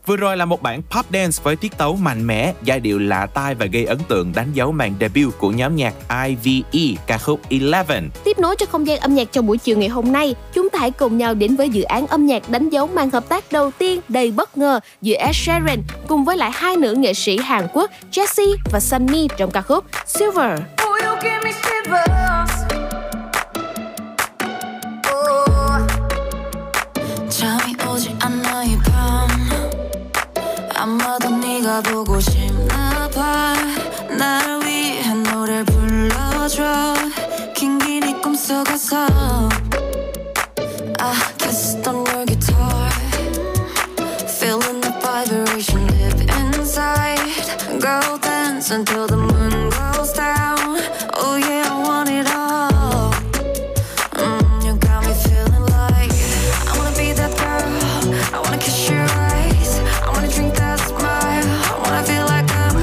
Vừa rồi là một bản pop dance với tiết tấu mạnh mẽ, giai điệu lạ tai và gây ấn tượng đánh dấu màn debut của nhóm nhạc IVE, ca khúc 11. Tiếp nối cho không gian âm nhạc trong buổi chiều ngày hôm nay, chúng ta hãy cùng nhau đến với dự án âm nhạc đánh dấu màn hợp tác đầu tiên đầy bất ngờ giữa Ed Sheeran cùng với lại hai nữ nghệ sĩ Hàn Quốc Jessie và Sunmi trong ca khúc Silver. 잠이 오지 않아 이 밤 아마도 네가 보고 싶나 봐 나를 위해 노래 불러줘 긴긴 이 꿈속에서 I kissed on your guitar Feeling the vibration deep inside Go dance until the moon goes down Oh yeah I want it all You got me feeling like I wanna be that girl I wanna kiss your eyes I wanna drink that smile I wanna feel like I'm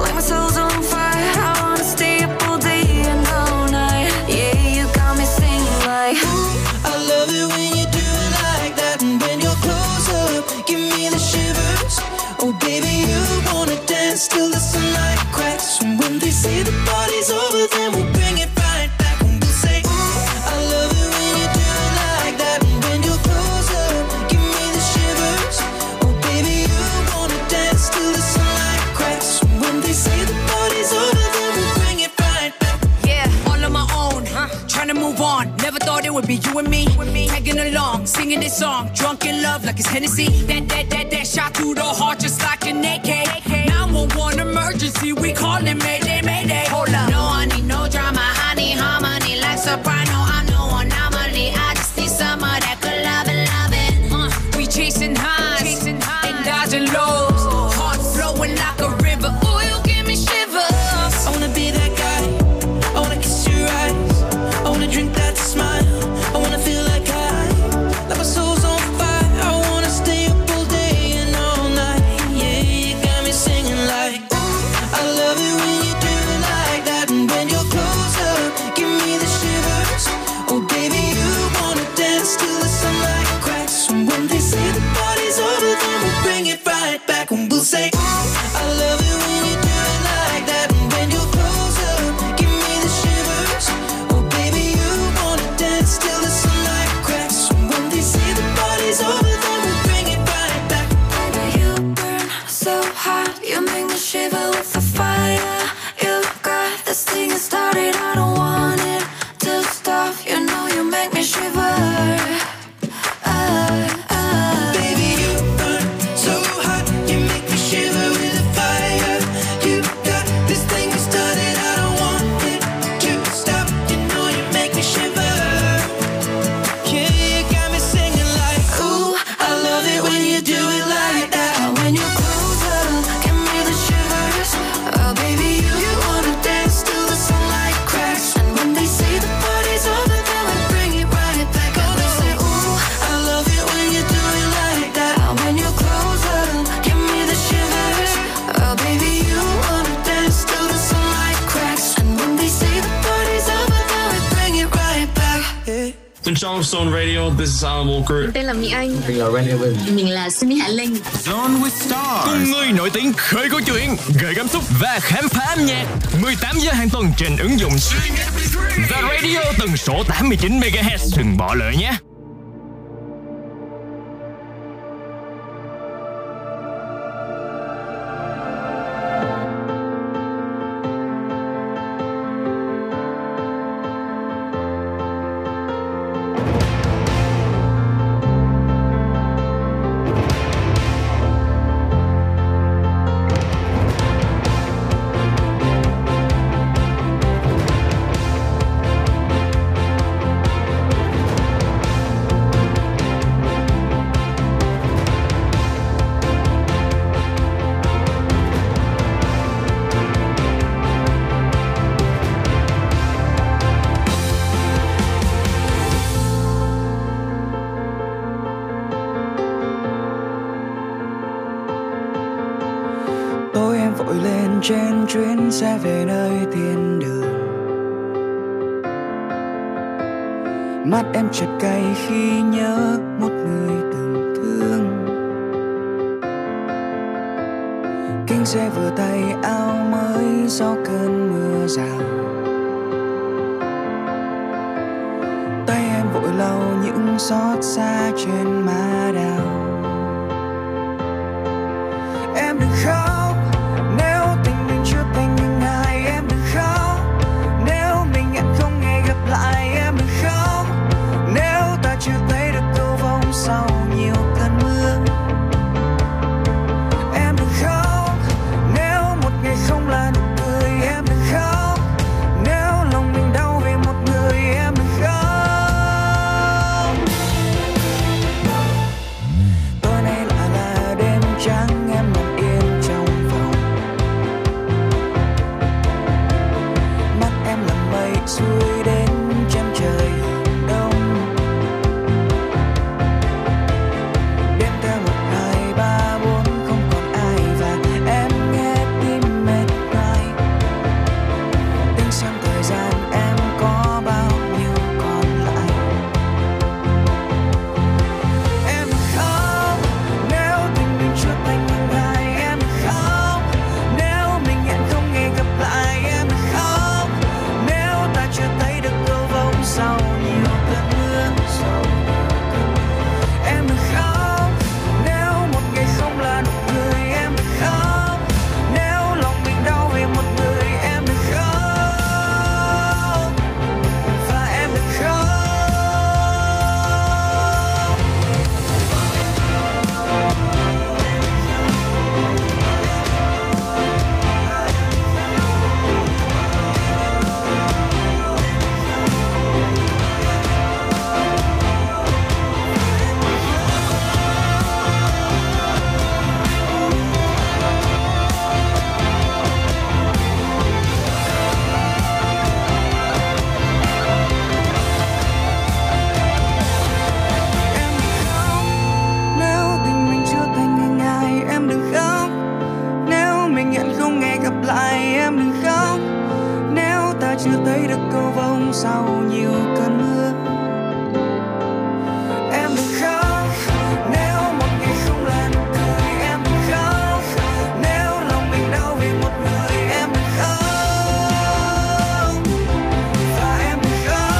Like my soul's on fire I wanna stay up all day and all night Yeah you got me singing like Ooh, I love it when you do it like that And when you're close up Give me the shivers Oh baby you wanna dance till the sunlight cracks And when they say the party's over Then we'll bring it right back And we'll say Ooh, I love it when you do it like that And when you're close up Give me the shivers Oh baby you wanna dance till the sunlight cracks And when they say the party's over Then we'll bring it right back Yeah, all on my own, trying to move on Never thought it would be you and me Tagging along, singing this song Drunk in love like it's Hennessy That shot through the heart just like an AK 911 emergency, we calling Mayday, Mayday Hold up No, I need no drama, I need harmony Like soprano, I'm no anomaly I just need some of that good lovin', lovin' We chasing highs, and dodging lows Heart flowing like a river, ooh, you give me shivers I wanna be that guy I wanna kiss your eyes I wanna drink that smile I wanna feel like I Like my soul's on fire I wanna stay up all day and all night Yeah, you got me singing like Ooh, I love it when you do it like that And when you're close up Give me the shivers Oh baby, you wanna dance till the sunlight cracks And when they say the party's over Then we'll bring it right back And we'll say Ooh, I love it when you do it like that And when you're close up Give me the shivers Oh baby, you wanna dance till the sunlight cracks And when they say the party's over Then we'll bring it right back Baby, you burn so hot You make me shiver with the fire You got this thing that started I don't want it to stop You know you make me shiver Baby, you burn so hot You make me shiver with the fire You got this thing that started I don't want it to stop You know you make me shiver Yeah, you got me singing like Ooh, I love it when you do it like that When you close up, give me the shivers Oh baby, you wanna dance till the sunlight cracks And when they say the party's over Then we bring it right back And they say, ooh, I love it when you do it like that When you close up, give me the shivers Oh baby, you wanna dance till the sunlight cracks And when they say the party's over Then we bring it right back Xin chào Stone Radio, this is Alan Walker. Tên là Mỹ Anh. Mình là Red Taylor's Version. Mình là Sunny Hạ Linh. Zone with Stars. Cùng người nổi tiếng khơi câu chuyện, gợi cảm xúc và khám phá âm nhạc. 18 giờ hàng tuần trên ứng dụng Zing MP3. The Radio tần số 89 MHz. Đừng bỏ lỡ nhé. Sẽ về nơi thiên đường Mắt em chợt cay khi nhớ một người từng thương kính xe vừa tay áo mới gió cơn mưa rào. Tay em vội lau những xót xa trên má đào. Em đừng khóc nếu tình mình chưa thành những ngày. Em đừng khóc nếu mình hẹn không ngày gặp lại. Em đừng khóc nếu ta chưa thấy được câu vòng sau nhiều cơn mưa. Em đừng khóc nếu một ngày không là nụ cười. Em đừng khóc nếu lòng mình đau vì một người. Em đừng khóc. Tối nay lại là đêm trắng. Xuôi đến chân trời đông. Đêm theo 1, 2, 3, 4 không còn ai và em nghe tim mệt mỏi. Tính sang thời gian em có bao nhiêu còn lại. Em khóc nếu tình mình chưa thành những ngày. Em khóc nếu mình hẹn không nghe gặp lại. Em khóc chưa thấy được câu vòng sau nhiều cơn mưa. Em đừng khóc nếu một ngày không là nụ cười. Em đừng khóc nếu lòng mình đau vì một người. Em đừng khóc và em đừng khóc. Chưa thấy được câu vòng sau nhiều cơn mưa. Em đừng khóc nếu một ngày không là nụ cười. Em đừng khóc nếu lòng mình đau vì một người. Em đừng khóc và em đừng khóc. Em đừng khóc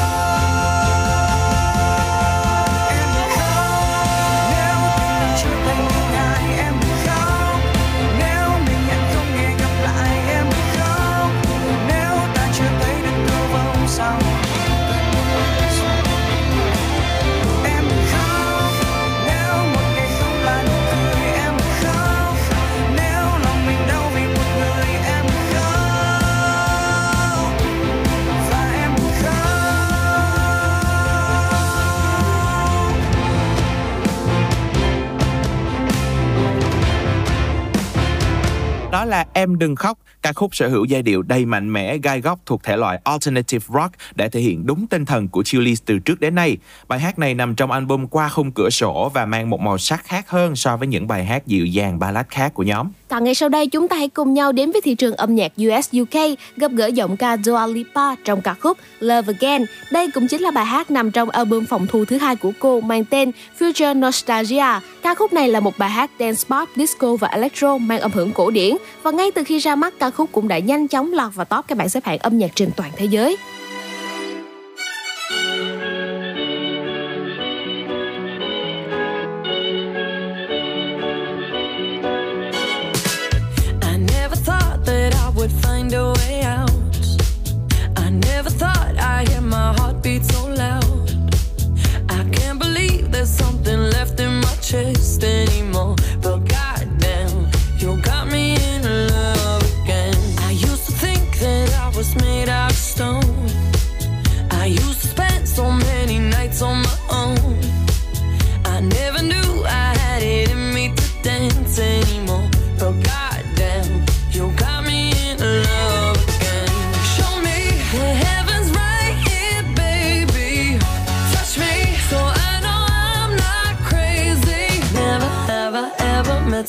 nếu mình chưa thành những ngày. Em đừng khóc nếu mình hẹn không nghe gặp lại. Em đừng khóc nếu ta chưa thấy sao. Em đừng khóc nếu một ngày không là nụ cười. Em đừng khóc nếu lòng mình đau vì một người. Em đừng khóc và em đừng khóc. Đó là Em Đừng Khóc, ca khúc sở hữu giai điệu đầy mạnh mẽ, gai góc thuộc thể loại alternative rock để thể hiện đúng tinh thần của Chillies từ trước đến nay. Bài hát này nằm trong album Qua Khung Cửa Sổ và mang một màu sắc khác hơn so với những bài hát dịu dàng ballad khác của nhóm. Và ngay sau đây chúng ta hãy cùng nhau đến với thị trường âm nhạc US-UK, gặp gỡ giọng ca Dua Lipa trong ca khúc Love Again. Đây cũng chính là bài hát nằm trong album phòng thu thứ hai của cô mang tên Future Nostalgia. Ca khúc này là một bài hát dance pop, disco và electro mang âm hưởng cổ điển, và ngay từ khi ra mắt ca khúc cũng đã nhanh chóng lọt vào top các bảng xếp hạng âm nhạc trên toàn thế giới. Would find a way out. I never thought I'd hear my heartbeat so loud. I can't believe there's something left in my chest anymore. But goddamn, you got me in love again. I used to think that I was made out of stone. I used to spend so many nights on my own. I never knew I had it in me to dance anymore. But goddamn, you got me. Love again. Show me the heavens right here, baby. Touch me so I know I'm not crazy. Never, ever, ever met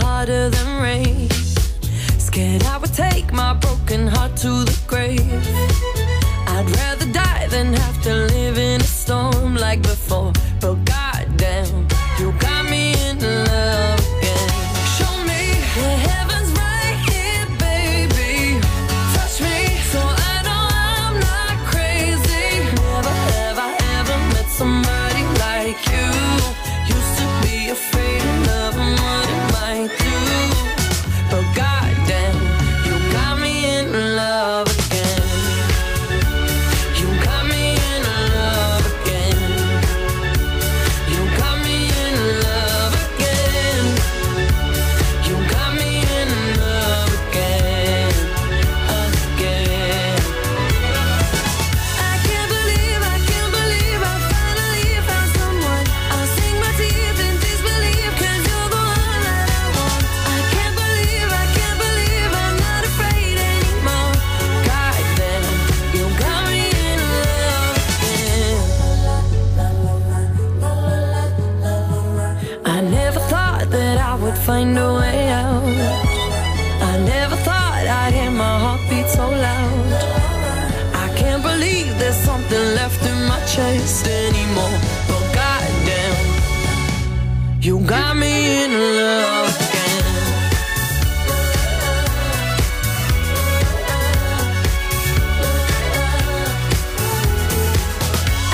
harder than rain. Scared I would take my broken heart to the grave. I'd rather die than have to live in a storm like before. But goddamn, you got me in love again. Show me where heaven's right here, baby. Touch me so I know I'm not crazy. Never have I ever met somebody like you. Used to be afraid of love and what it might do. But goddamn, you got me in love again. You got me in love again. You got me in love again. You got me in love again. Again. I can't believe I finally found someone. I'll sing my tears in disbelief, 'cause you're the one that I want. I can't believe I'm not afraid anymore. Goddamn, you got me in love again. I never thought that I would find a way out. I never thought I'd hear my heartbeat so loud. I can't believe there's something left in my chest anymore. But goddamn, you got me in love again.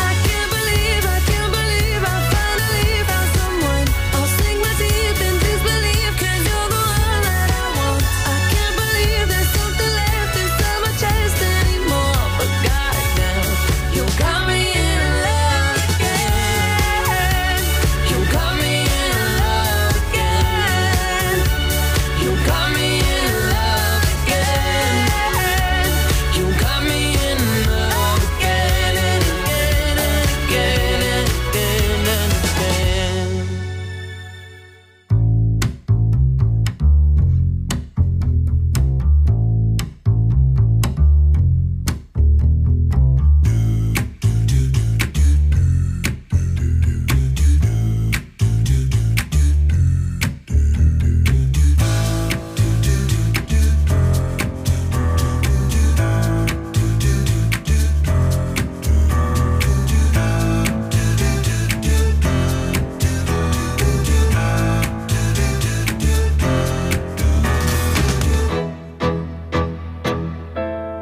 I can't believe I finally found someone. I'll sing my tears in disbelief, 'cause you're the one that I want. I can't believe there's something left inside my chest anymore. But goddamn, you got me in love again. You got me in love again. You got me in love again. You got me in love again and again and again and again and again.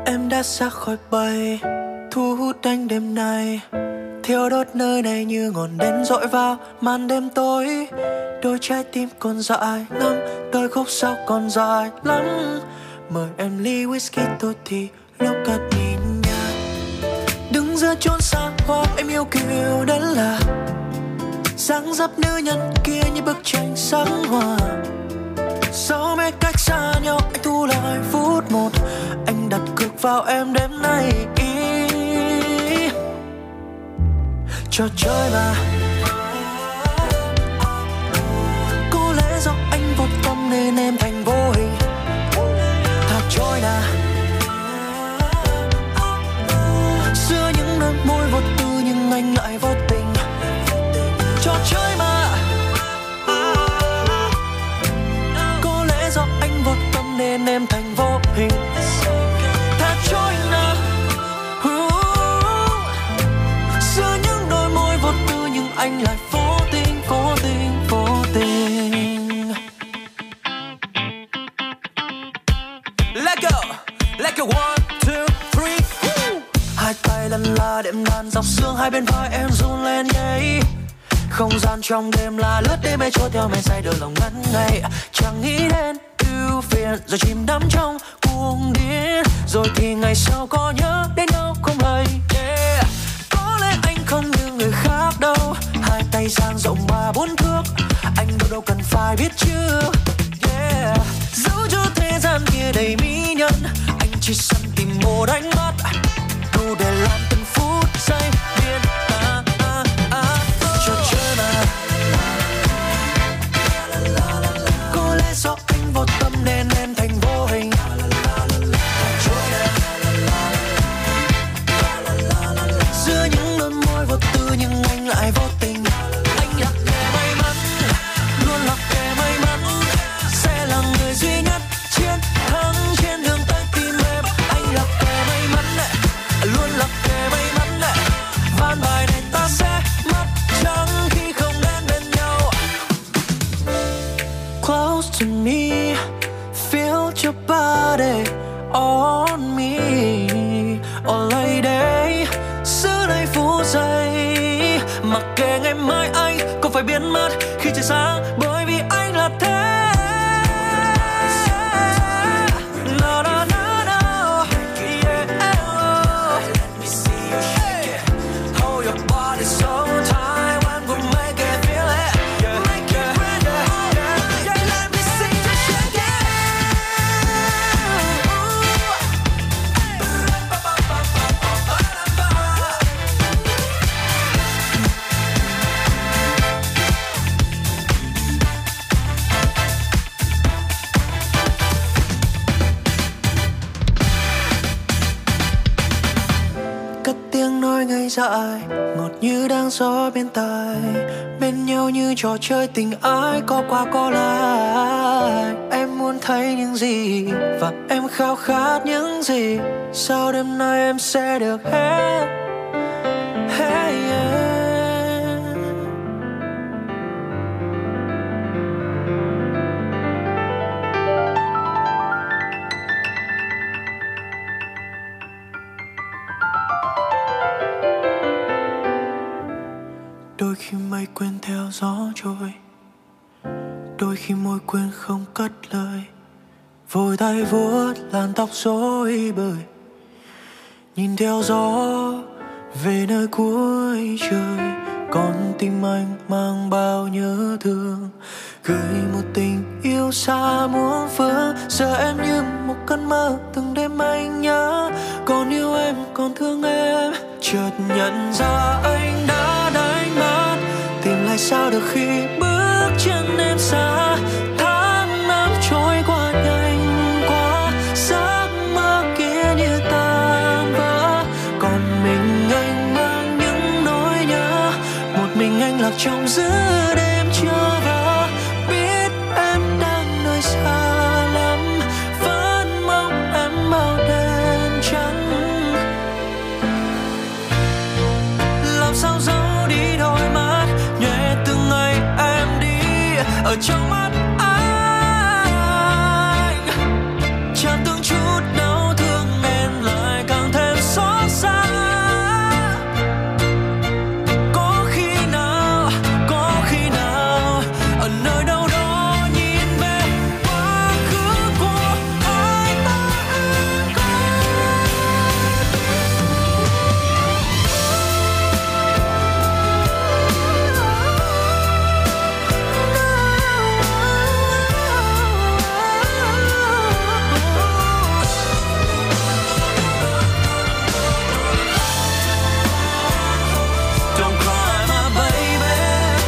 Em đã xa khỏi bầy, thu hút anh đêm nay. Thiêu đốt nơi này như ngọn đèn dội vào màn đêm tối. Đôi trái tim còn dại lắm, đôi khúc sao còn dài lắm. Mời em ly whisky tôi thì lúc cất nhìn nhà. Đứng giữa chốn xa hoa em yêu kiều đến là dáng dấp nữ nhân kia như bức tranh sáng hoa. Sau mấy cách xa nhau anh thu lại phút một. Anh đặt cược vào em đêm nay. Trò chơi mà có lẽ do anh vô tâm nên em thành vô hình. Thà trôi là giữa những đôi môi vô tư nhưng anh lại vô tình. Trò chơi mà có lẽ do anh vô tâm nên em thành vô hình. Thà trôi là giữa những đôi môi vô tư nhưng anh lại vô tình, vô tình, vô tình. Let go, let go, 1, 2, 3. Woo! Hai tay lăn la đệm đàn dọc xương hai bên vai em run lên nhảy. Không gian trong đêm là lướt đêm mê trôi theo mây say đời lòng ngắn ngày. Chẳng nghĩ đến ưu phiền rồi chìm đắm trong cuồng điên. Rồi thì ngày sau có nhớ đến đâu không hay. Yeah. Có lẽ anh không như người khác đâu. Hai tay dang rộng 3-4 thước. Anh đâu cần phải biết chứ. Yeah. Dẫu cho thế gian kia đầy mỹ nhân, anh chỉ săn tìm một ánh mắt đủ để làm từng phút giây điên. Trò chơi mà có lẽ do anh vô tâm nên em thành vô hình. Giữa những đôi môi vô tư nhưng anh lại vô tình. Anh là kẻ may mắn luôn là to me, feel your body on me. All I day, giữa đây phút giây, mặc kệ ngày mai anh có phải biến mất khi trời sáng, bởi vì anh là thế. Dại, ngọt như đang gió bên tai, bên nhau như trò chơi tình ái có qua có lại. Em muốn thấy những gì và em khao khát những gì, sao đêm nay em sẽ được hết. Hey yeah. Đôi khi mây quên theo gió trôi, đôi khi môi quên không cất lời, vội tay vuốt làn tóc rối bời, nhìn theo gió về nơi cuối trời. Con tim anh mang bao nhớ thương, gửi một tình yêu xa muôn phương. Giờ em như một cơn mơ từng đêm anh nhớ, còn yêu em, còn thương em. Chợt nhận ra anh đã đánh mất, tìm lại sao được khi bước chân em xa. Tháng năm trôi qua nhanh quá, giấc mơ kia như tan vỡ. Còn mình anh mang những nỗi nhớ, một mình anh lạc trong giữa đêm chưa vỡ. Biết em đang nơi xa lắm, vẫn mong em mau đêm trắng. Làm sao giấu đi đôi mắt, nhẹ từng ngày em đi ở trong mắt anh. Chẳng từng chút đau thương nên lại càng thêm xót xa. Có khi nào ở nơi đâu đó nhìn về quá khứ của hai ta em có. Don't cry my baby, no.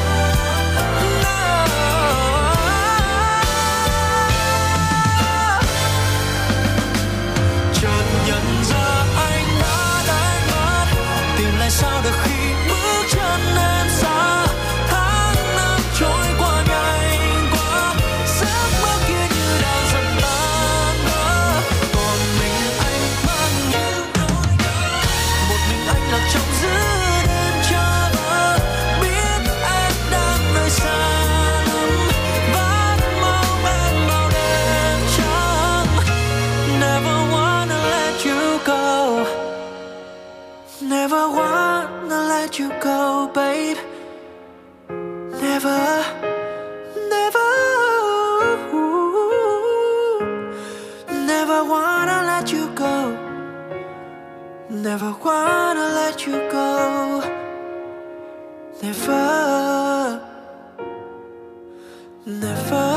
Chợt nhận ra anh đã đánh mất, tìm lại sao được khi bước chân em xa. Tháng năm trôi qua nhanh quá, giấc mơ kia như đang dần tan vỡ. Còn mình anh mang những nỗi nhớ, một mình anh lạc trong giữa đêm chờ vơ. Biết em đang nơi xa lắm, vẫn mong em bao đêm trắng. Never wanna let you go, never wanna let you go, babe. Never, never, never wanna let you go, never wanna let you go, never, never.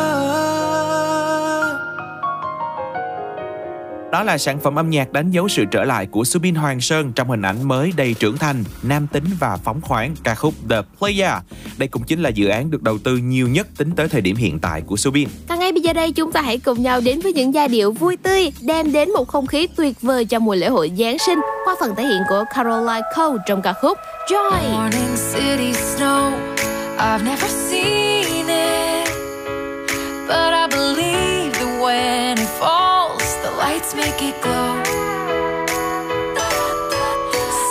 Đó là sản phẩm âm nhạc đánh dấu sự trở lại của Subin Hoàng Sơn trong hình ảnh mới đầy trưởng thành, nam tính và phóng khoáng, ca khúc The Player. Đây cũng chính là dự án được đầu tư nhiều nhất tính tới thời điểm hiện tại của Subin. Và ngay bây giờ đây chúng ta hãy cùng nhau đến với những giai điệu vui tươi đem đến một không khí tuyệt vời cho mùa lễ hội Giáng sinh qua phần thể hiện của Caroline Cole trong ca khúc Joy. Morning city snow, I've never seen it, but I believe that when it falls, the lights make it glow.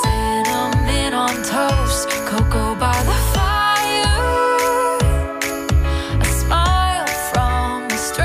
Cinnamon on toast, cocoa by the fire, a smile from the street.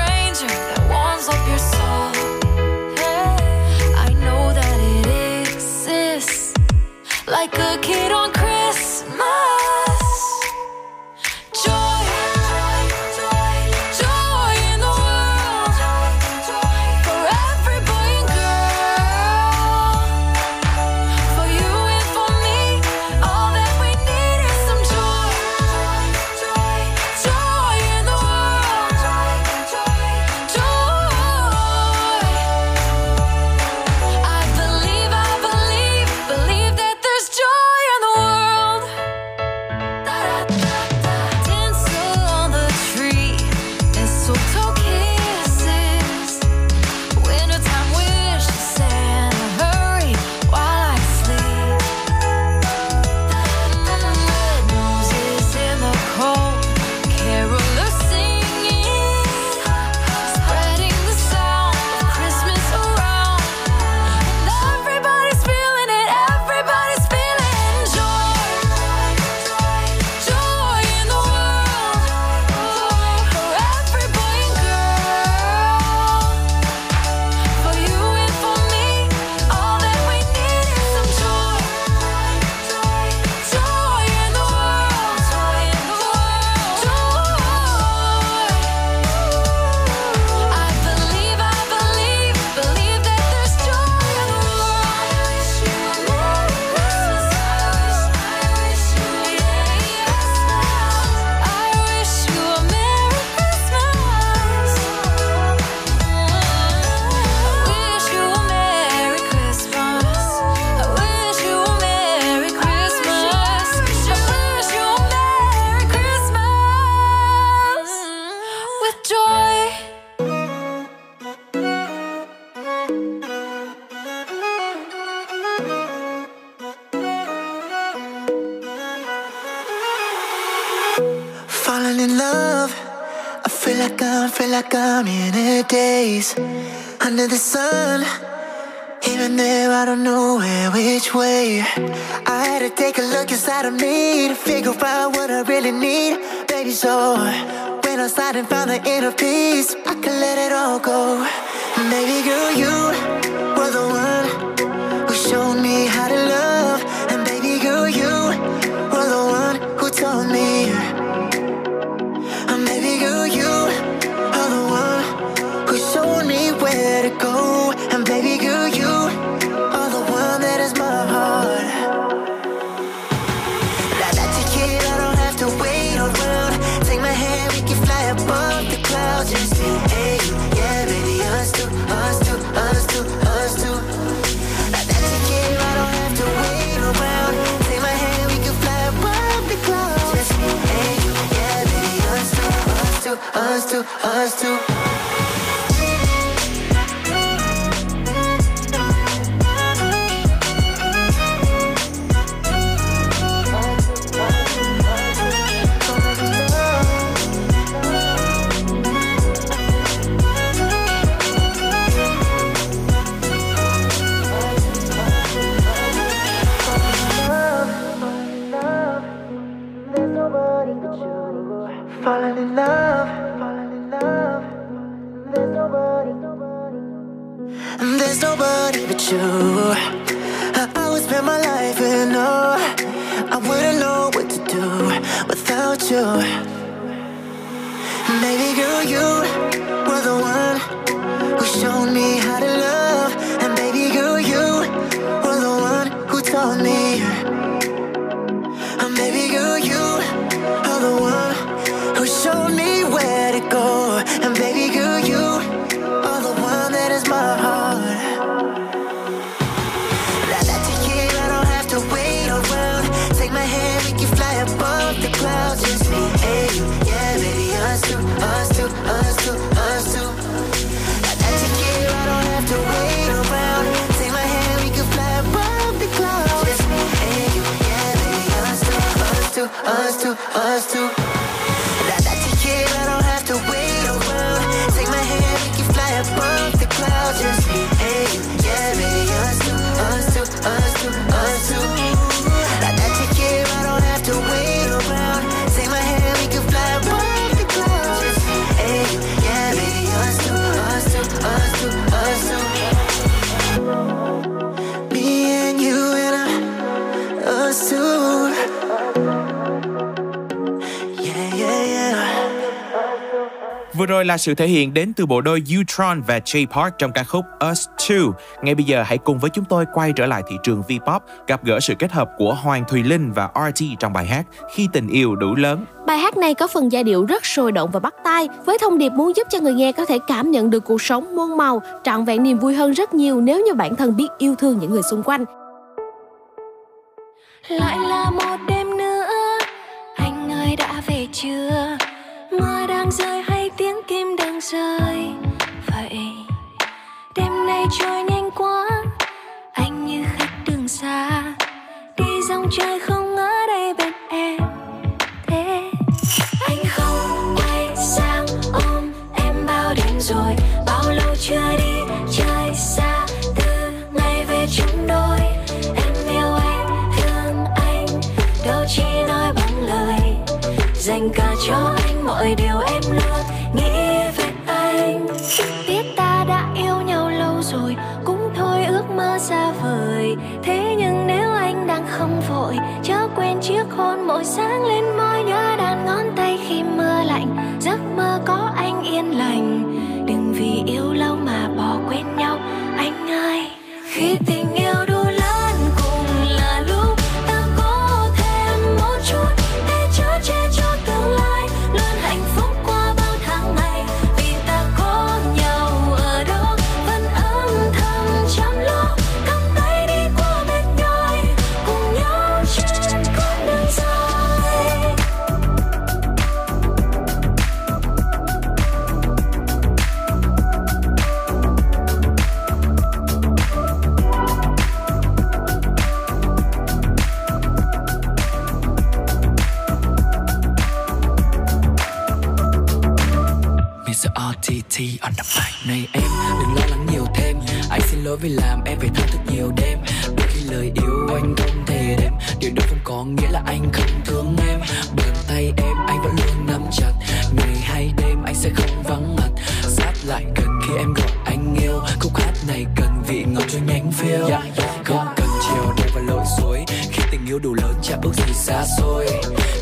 falling in love. I feel like I'm in a daze under the sun. Even though I don't know where, which way, I had to take a look inside of me to figure out what I really need. Baby, so when I started and found the inner peace, I could let it all go. Baby girl, you were the one who showed me how to love. And baby girl, you were the one who told me. And baby girl, you are the one who showed me where to go. And baby girl, you are the one that is my heart. Now that you're here, I don't have to wait around. Take my hand, we can fly above the clouds. Just say, hey, yeah, baby, us two, us two, us two, us two. Now that you're here, I don't have to wait around. Take my hand, we can fly above the clouds. Just say, hey, yeah, baby, us two, us two, us two, us two. Falling in love, falling in love. There's nobody, nobody. There's nobody but you. I would spend my life and all. I wouldn't know what to do without you. Baby girl, you were the one who showed me how to love. And baby girl, you were the one who taught me. And baby girl, you are the one who showed me where to go. And baby girl, you are the one that is my heart. Now that you're here, I don't have to wait around. Take my hand, we can fly above the clouds. Just say, hey, yeah, baby, us two, us two, us two, us two. Now that you're here, I don't have to wait around. Take my hand, we can fly above the clouds. Just say, hey, yeah, baby, us two, us two, us two, us two. I don't have to wait around. Take my hand, we can fly above the clouds. Just be, hey, yeah, baby, us two, us two, us two, us two. Now that you're here, I don't have to wait around. Take my hand, we can fly above the clouds. Just be, hey, yeah, baby, us two, us two, us two, us two. Me and you and I, us two. Vừa rồi là sự thể hiện đến từ bộ đôi U-Tron và Jay Park trong ca khúc Us Two. Ngay bây giờ hãy cùng với chúng tôi quay trở lại thị trường V-pop, gặp gỡ sự kết hợp của Hoàng Thùy Linh và RT trong bài hát Khi Tình Yêu Đủ Lớn. Bài hát này có phần giai điệu rất sôi động và bắt tai, với thông điệp muốn giúp cho người nghe có thể cảm nhận được cuộc sống muôn màu, trọn vẹn niềm vui hơn rất nhiều nếu như bản thân biết yêu thương những người xung quanh. Lại là một đêm nữa, anh ơi đã về chưa? Mưa đang rơi hay tiếng kim đang rơi vậy? Đêm nay trôi nhanh quá, anh như khách đường xa, đi dòng trời không ở đây bên em thế. Anh không quay sang ôm em bao đêm rồi, bao lâu chưa đi chơi xa, từ ngày về chúng đôi. Em yêu anh, thương anh, đâu chỉ nói bằng lời, dành cả cho anh mọi điều em luôn nghĩ về anh. Biết ta đã yêu nhau lâu rồi, cũng thôi ước mơ xa vời. Thế nhưng nếu anh đang không vội, chớ quên chiếc hôn mỗi sáng lên môi, nhớ đàn ngón tay khi mưa lạnh, giấc mơ có anh yên lành. Đừng vì yêu lâu mà bỏ quên nhau, anh ơi. Khi tình yêu đủ lớn cùng là lúc ta có thêm một chút. OTT on the mic này em đừng lo lắng nhiều thêm. Anh xin lỗi vì làm em phải thao thức nhiều đêm. Đôi khi lời yêu anh không thể đếm. Điều đó không có nghĩa là anh không thương em. Bàn tay em anh vẫn luôn nắm chặt. Ngày hay đêm anh sẽ không vắng mặt. Sát lại gần khi em gọi anh yêu. Khúc hát này cần vị ngọt cho nhánh phiêu. Không cần chiều đêm và lội suối. Khi tình yêu đủ lớn chả ước gì xa xôi.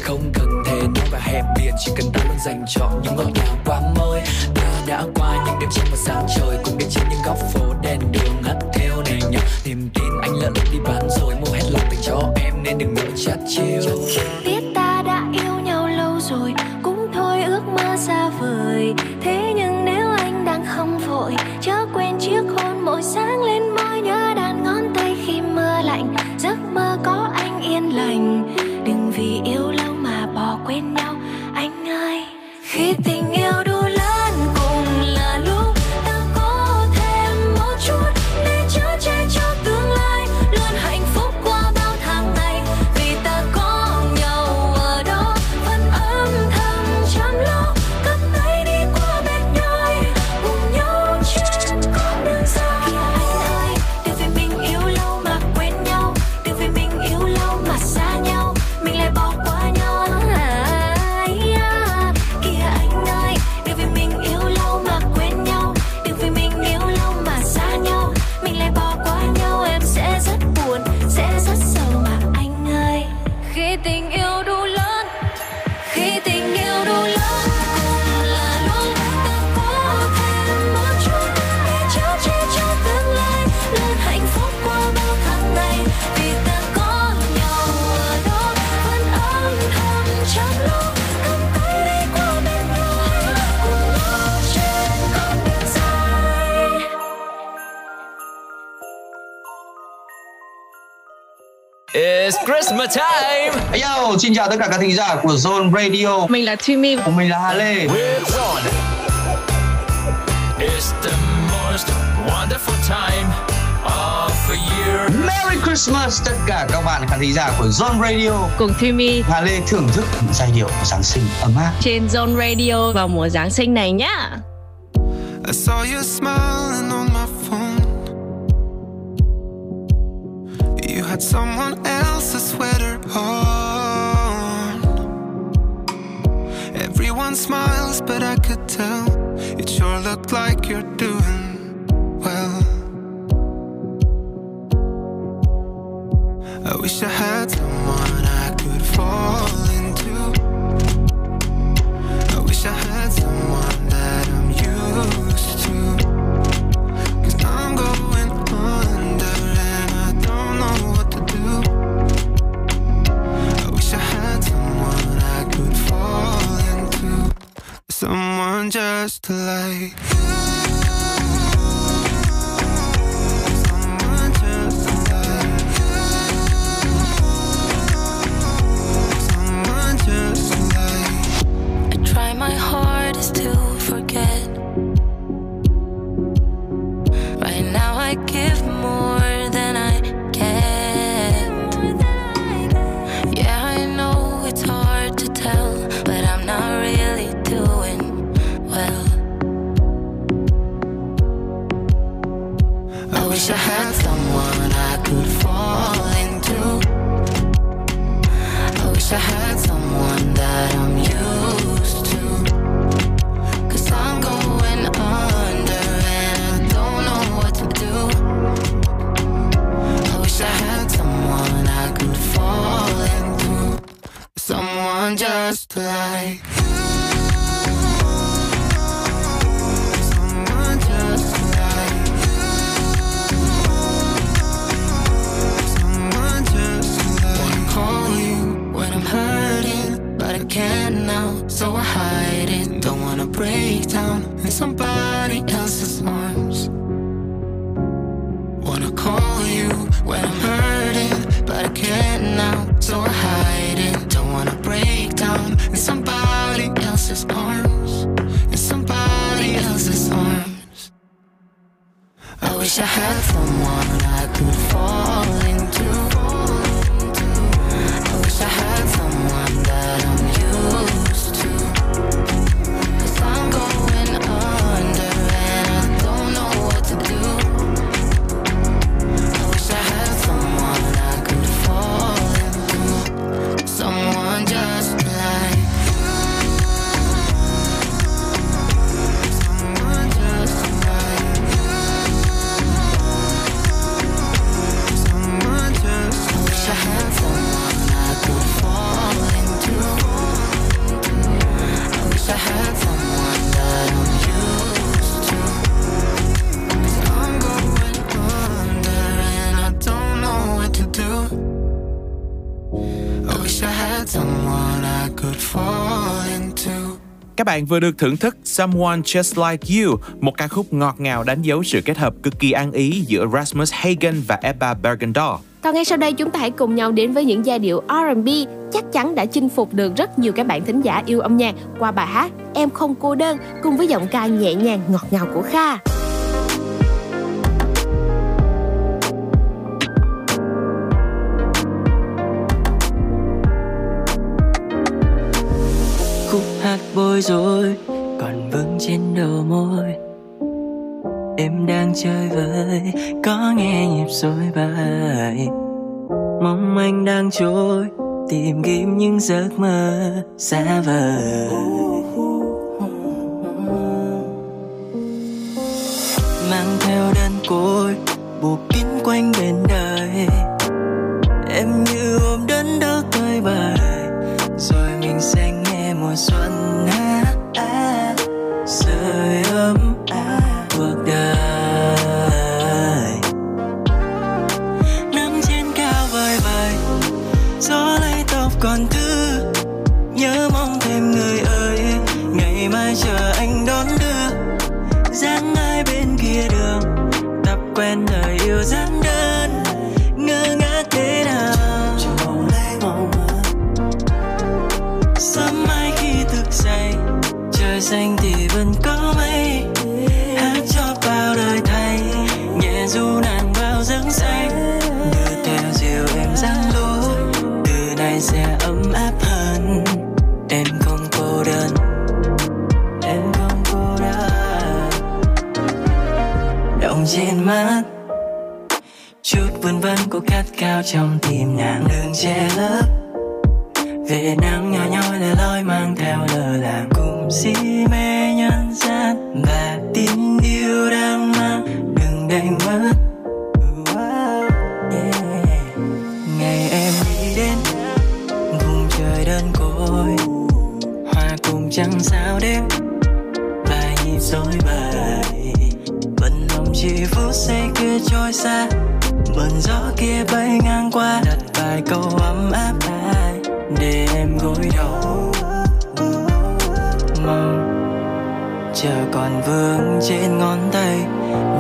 Không cần thế nóng và hẹp biển. Chỉ cần ta luôn dành chọn những ngọt ngào qua môi. Ta đã qua những đêm trăng và sáng trời. Cùng đến trên những góc phố đèn đường hắt theo này nhá. Niềm tin anh lỡ đi bán rồi. Mua hết lòng tình cho em nên đừng ngồi chát chiêu. Biết ta đã yêu nhau lâu rồi. Cũng thôi ước mơ xa vời. Thế nhưng nếu anh đang không vội, chớ quên chiếc hôn mỗi sáng lên môi. Nhớ đàn ngón tay khi mưa lạnh. Giấc mơ có anh yên lành. Đừng vì yêu lâu mà bỏ quên nhau anh ơi. Khi tình yêu đủ lớn cùng là lúc ta có thêm một chút để chở che cho tương lai. Luôn hạnh phúc qua bao tháng ngày vì ta có nhau ở đó. Vẫn âm thầm chăm lo cất tay đi qua bên đời cùng nhau trên con đường xa. Anh ơi đừng vì mình yêu lâu mà quên nhau. Đừng vì mình yêu lâu mà xa nhau. Mình lại bỏ qua nhau à, yeah. Kìa anh ơi, đừng vì mình yêu lâu mà quên nhau. Đừng vì mình yêu lâu mà xa nhau. Mình lại bỏ qua nhau, em sẽ rất buồn, sẽ rất sầu mà anh ơi. Khi tình yêu đủ lớn, khi tình yêu đủ lớn cùng là lúc ta có thêm một chút để chở che cho tương lai. Luôn hạnh phúc qua bao tháng ngày vì ta có nhau ở đó. Vẫn âm thầm chăm lo cất tay đi qua bên đời cùng nhau trên con đường dài. It's Christmas time. Yo, xin chào tất cả các thính giả của Zone Radio. Mình là Timmy. Của mình là Hà Lê. We're on. It's the most wonderful time of the year. Merry Christmas tất cả các bạn khán thính giả của Zone Radio. Cùng Timmy, Hà Lê thưởng thức những giai điệu của Giáng sinh ấm áp trên Zone Radio vào mùa Giáng sinh này nhá. I saw you smiling on my phone. You had someone else's sweater on. Everyone smiles, but I could tell it sure looked like you're doing well. I wish I had someone I could fall into. I wish I had someone that I'm used to. Cause I'm going under and I don't know what to do. I wish I had someone I could fall into. Someone just like you. My heart is to forget. Right now I give more than I get. Yeah, I know it's hard to tell, but I'm not really doing well. I wish I had someone I could fall into. I wish I had someone that I'm used to. I'm going under and I don't know what to do. I wish I had someone I could fall into. Someone just like can now, so I hide it. Don't wanna break down in somebody else's arms. Wanna call you when I'm hurting, but I can't now, so I hide it. Don't wanna break down in somebody else's arms. In somebody else's arms. I wish I had someone I could fall into. I wish I had someone that I'm used to. 'Cause I'm going up. bạn vừa được thưởng thức Someone Just Like You, một ca khúc ngọt ngào đánh dấu sự kết hợp cực kỳ ăn ý giữa Rasmus Hagen và Ebba Bergendahl. Còn ngay sau đây chúng ta hãy cùng nhau đến với những giai điệu R&B chắc chắn đã chinh phục được rất nhiều các bạn thính giả yêu âm nhạc qua bài hát Em Không Cô Đơn cùng với giọng ca nhẹ nhàng ngọt ngào của Kha. Khúc hát bối rối còn vững trên đầu môi, em đang chơi vơi có nghe nhịp rối bài, mong anh đang trôi tìm kiếm những giấc mơ xa vời. Mang theo đơn côi buộc kín quanh bên đời, em như ôm đớn đau tơi bời, rồi mình sẽ nghe mùa xuân hát sưởi ấm cuộc đời. Nắng trên cao vời vời, gió lấy tóc còn thư, nhớ mong thêm người ơi, ngày mai chờ anh đón đưa. Dáng ai bên kia đường, tập quen đời yêu dáng đơn, ngơ ngác thế nào. Sớm mai khi thức dậy, trời xanh thì vẫn có mây. Hát cho bao đời thay, nhẹ du nàng vào giấc say. Đưa theo dịu em dáng lối, từ nay sẽ ấm áp hơn. Em không cô đơn, em không cô đơn. Động trên mắt, chút vân vân của khát khao trong tim nàng đừng che lấp. Về nắng nhỏ nhoi lẻ loi mang theo lờ là cùng si mê nhân gian và tình yêu đang mang đừng đánh mất. Ngày em đi đến vùng trời đơn côi, hòa cùng trăng sao đêm và nhịp rối bời, vẫn lòng chỉ phút giây kia trôi xa, mơn gió kia bay ngang qua, đặt vài câu ấm áp ai để em gối đầu, mong chờ còn vương trên ngón tay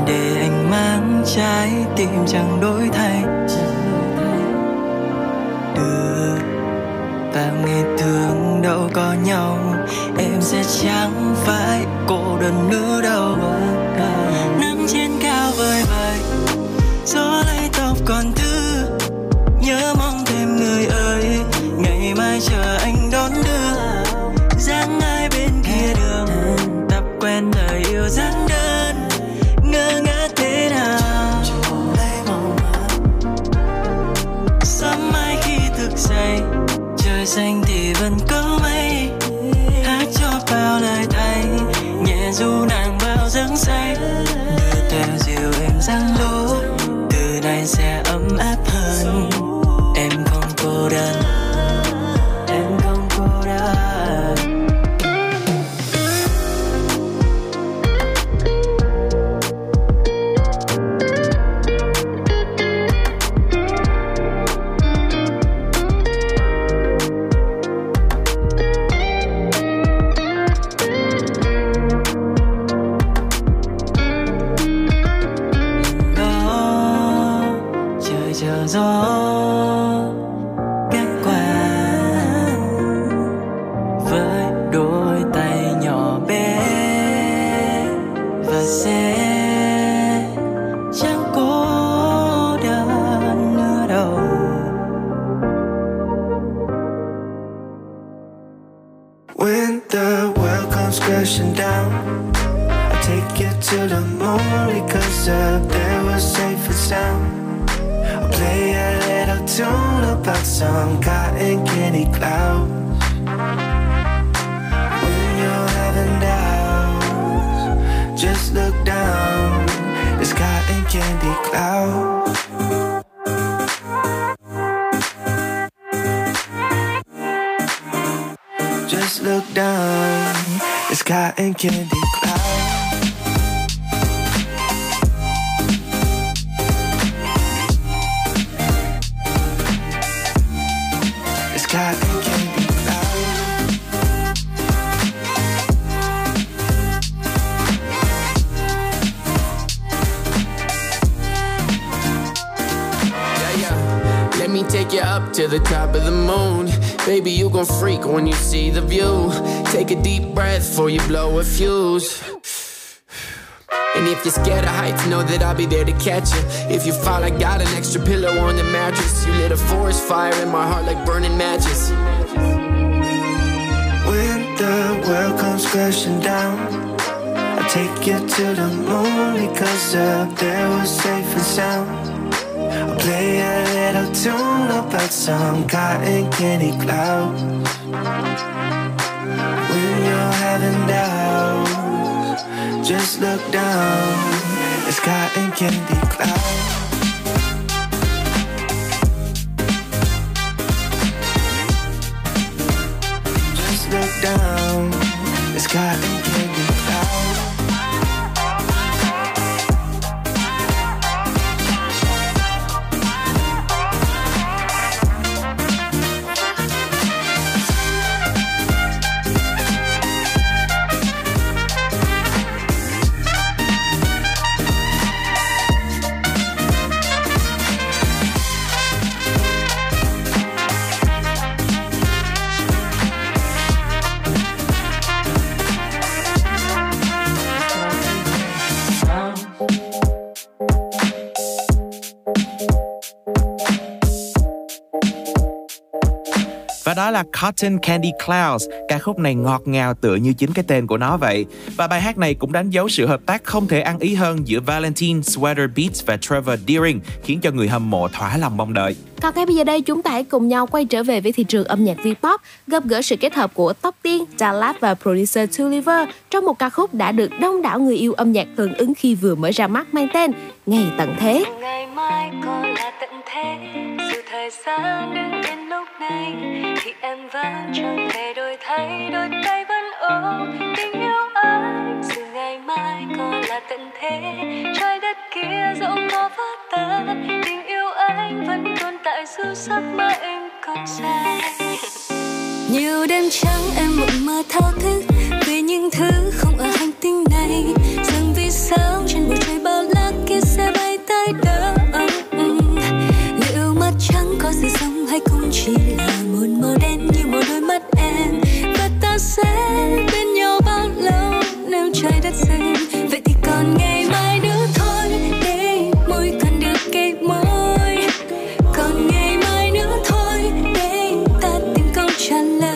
để anh mang trái tim chẳng đổi thay, đưa ta nghe thương đâu có nhau, em sẽ chẳng phải cô đơn nữa đâu. Nắng trên cao vời vời, gió lấy tóc còn thư, nhớ mong thêm người ơi, ngày mai chờ anh đón đưa. Dáng ai bên kia đường, tập quen đời yêu dáng đơn, ngơ ngác thế nào. Sớm mai khi thức dậy, trời xanh thì vẫn có mây. Hát cho bao lời thay, nhẹ du nàng vào giấc say. Đưa theo dịu em dáng lối, từ nay sẽ ấm áp hơn. Em không cô đơn. It's cotton candy cloud. you up to the top of the moon. Baby, you gon' freak when you see the view. Take a deep breath before you blow a fuse. And if you're scared of heights, know that I'll be there to catch you. If you fall, I got an extra pillow on the mattress. You lit a forest fire in my heart like burning matches. When the world comes crashing down, I'll take you to the moon, because up there we're safe and sound. I'll play a little tune about some cotton candy cloud. When you're having doubts, just look down, it's cotton candy cloud. Just look down, it's cotton candy cloud. Đó là Cotton Candy Clouds. Ca khúc này ngọt ngào tựa như chính cái tên của nó vậy. Và bài hát này cũng đánh dấu sự hợp tác không thể ăn ý hơn giữa Valentine, Sweater Beats và Trevor Deering, khiến cho người hâm mộ thỏa lòng mong đợi. Còn ngay bây giờ đây, chúng ta hãy cùng nhau quay trở về với thị trường âm nhạc V-pop, gặp gỡ sự kết hợp của Tóc Tiên, Dallas và producer Tuliver trong một ca khúc đã được đông đảo người yêu âm nhạc hưởng ứng khi vừa mới ra mắt, mang tên Ngày Tận Thế. Ngày mai còn là tận thế, dù thời gian đứng đến lúc này thì em vẫn chẳng thể đổi thay, đôi tay vẫn ôm tình yêu anh. Dù ngày mai còn là tận thế, trái đất kia dẫu có phát tan, tình yêu anh vẫn tồn tại dù giấc mơ em còn xa. Nhiều đêm trắng em mộng mơ thao thức về những thứ không ở hành tinh này, rằng vì sao trên bầu trời bao la kia sẽ bay tới đâu. Liệu mắt trắng có sự sống hay không chỉ là một màu đen như một đôi mắt em, và ta sẽ bên nhau bao lâu nếu trái đất dừng. Vậy thì còn ngày mai nữa thôi, để môi còn được cái môi, còn ngày mai nữa thôi để ta tìm câu trả lời.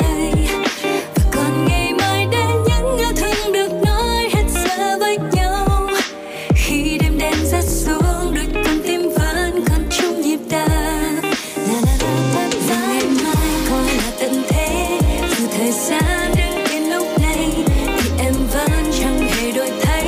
Thời gian đứng yên lúc này thì em vẫn chẳng thể đổi thay.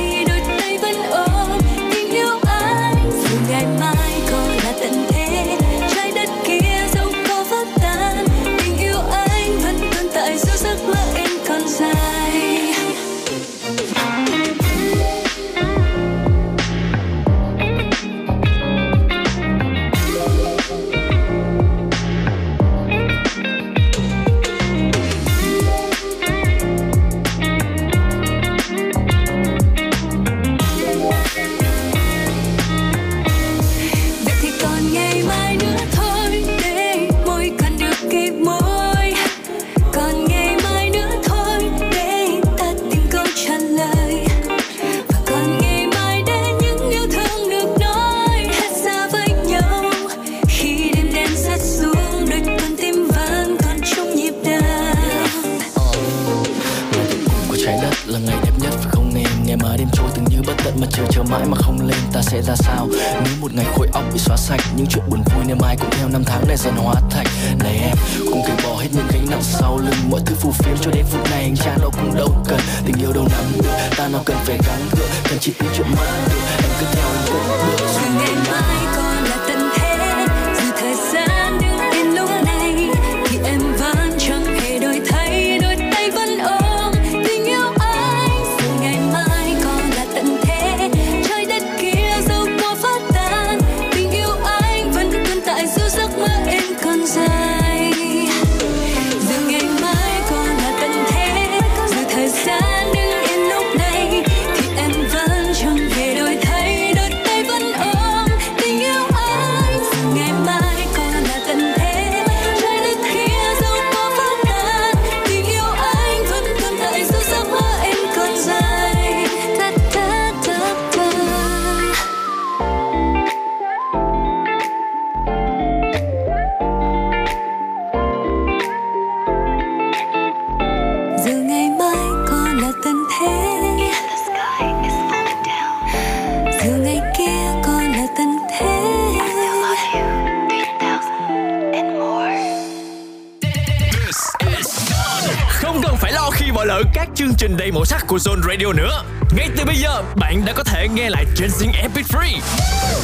DJ màu sắc của Zone Radio nữa. Ngay từ bây giờ, bạn đã có thể nghe lại trên Zing MP3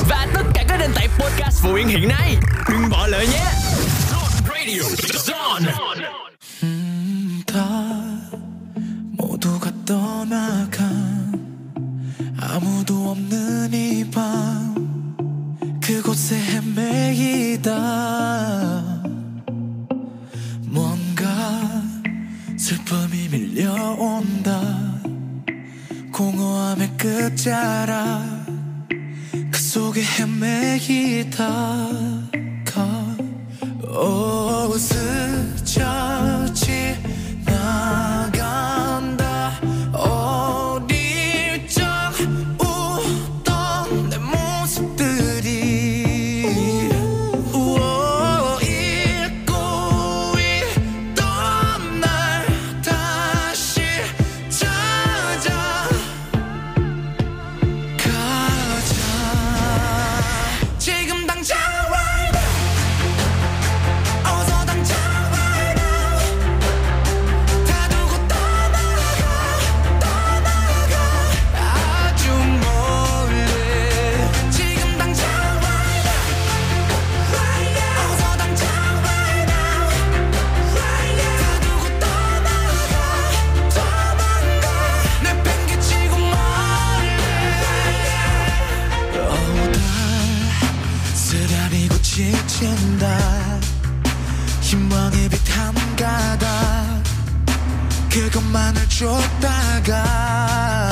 và tất cả các nền tảng podcast phổ biến hiện nay. Đừng bỏ lỡ nhé. Zone Radio, Zone. 아무도 없는 이 밤 그곳에 헤매이다 뭔가 슬픔이 밀려온다 공허함의 끝자락 그 속에 헤매이다 오 스쳐 지나간다 그것만을 줬다가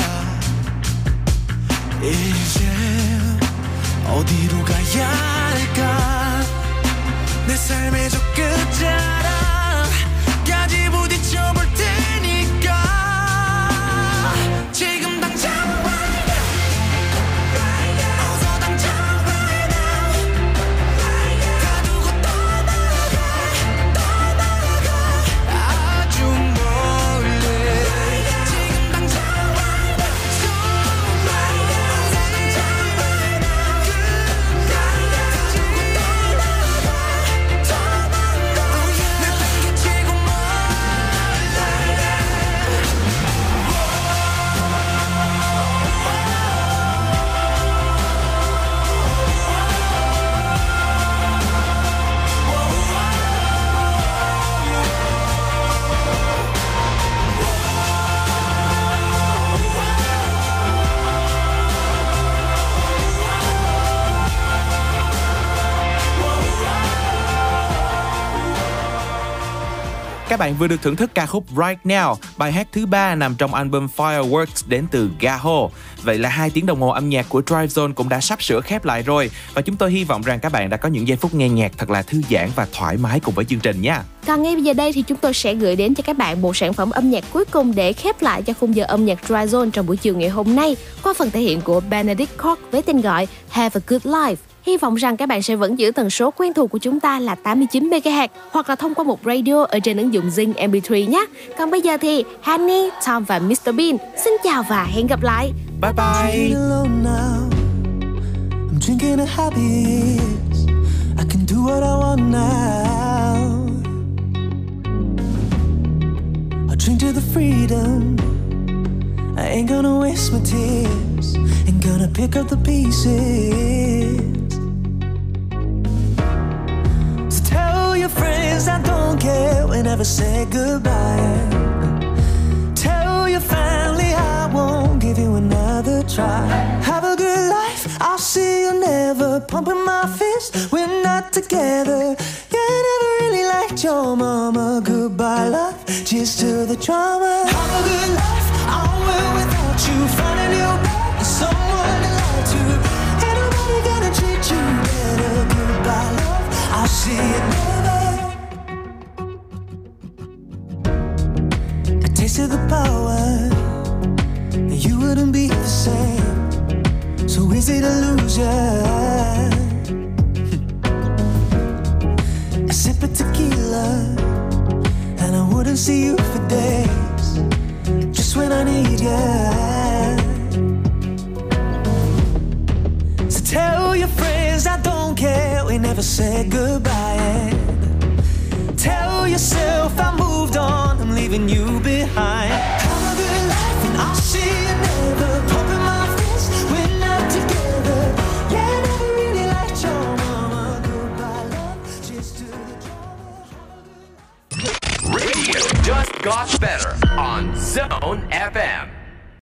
이제 어디로 가야 할까 내 삶의 저 끝자락까지 부딪혀볼 테니까 지금 당장 Các bạn vừa được thưởng thức ca khúc Right Now, bài hát thứ 3 nằm trong album Fireworks đến từ Gaho. Vậy là 2 tiếng đồng hồ âm nhạc của Drive Zone cũng đã sắp sửa khép lại rồi. Và chúng tôi hy vọng rằng các bạn đã có những giây phút nghe nhạc thật là thư giãn và thoải mái cùng với chương trình nha. Còn ngay bây giờ đây thì chúng tôi sẽ gửi đến cho các bạn một sản phẩm âm nhạc cuối cùng để khép lại cho khung giờ âm nhạc Drive Zone trong buổi chiều ngày hôm nay qua phần thể hiện của Benedict Cork với tên gọi Have a Good Life. Hy vọng rằng các bạn sẽ vẫn giữ tần số quen thuộc của chúng ta là 89 MHz hoặc là thông qua một radio ở trên ứng dụng Zing MP3 nhé. Còn bây giờ thì Hanny, Tom và Mr Bean xin chào và hẹn gặp lại. Bye bye. Friends, I don't care, we never say goodbye. Tell your family I won't give you another try. Have a good life, I'll see you never. Pumping my fist, we're not together. You never really liked your mama. Goodbye love, cheers to the trauma. Have a good life, I will without you. Find a new bed, someone to lie to. Ain't nobody gonna treat you better. Goodbye love, I'll see you never. To the power, you wouldn't be the same. So easy to lose ya. A sip of tequila, and I wouldn't see you for days. Just when I need ya. So tell your friends I don't care. We never said goodbye. Tell yourself I moved on, I'm leaving you behind. Have a good life. lot better on Zone FM.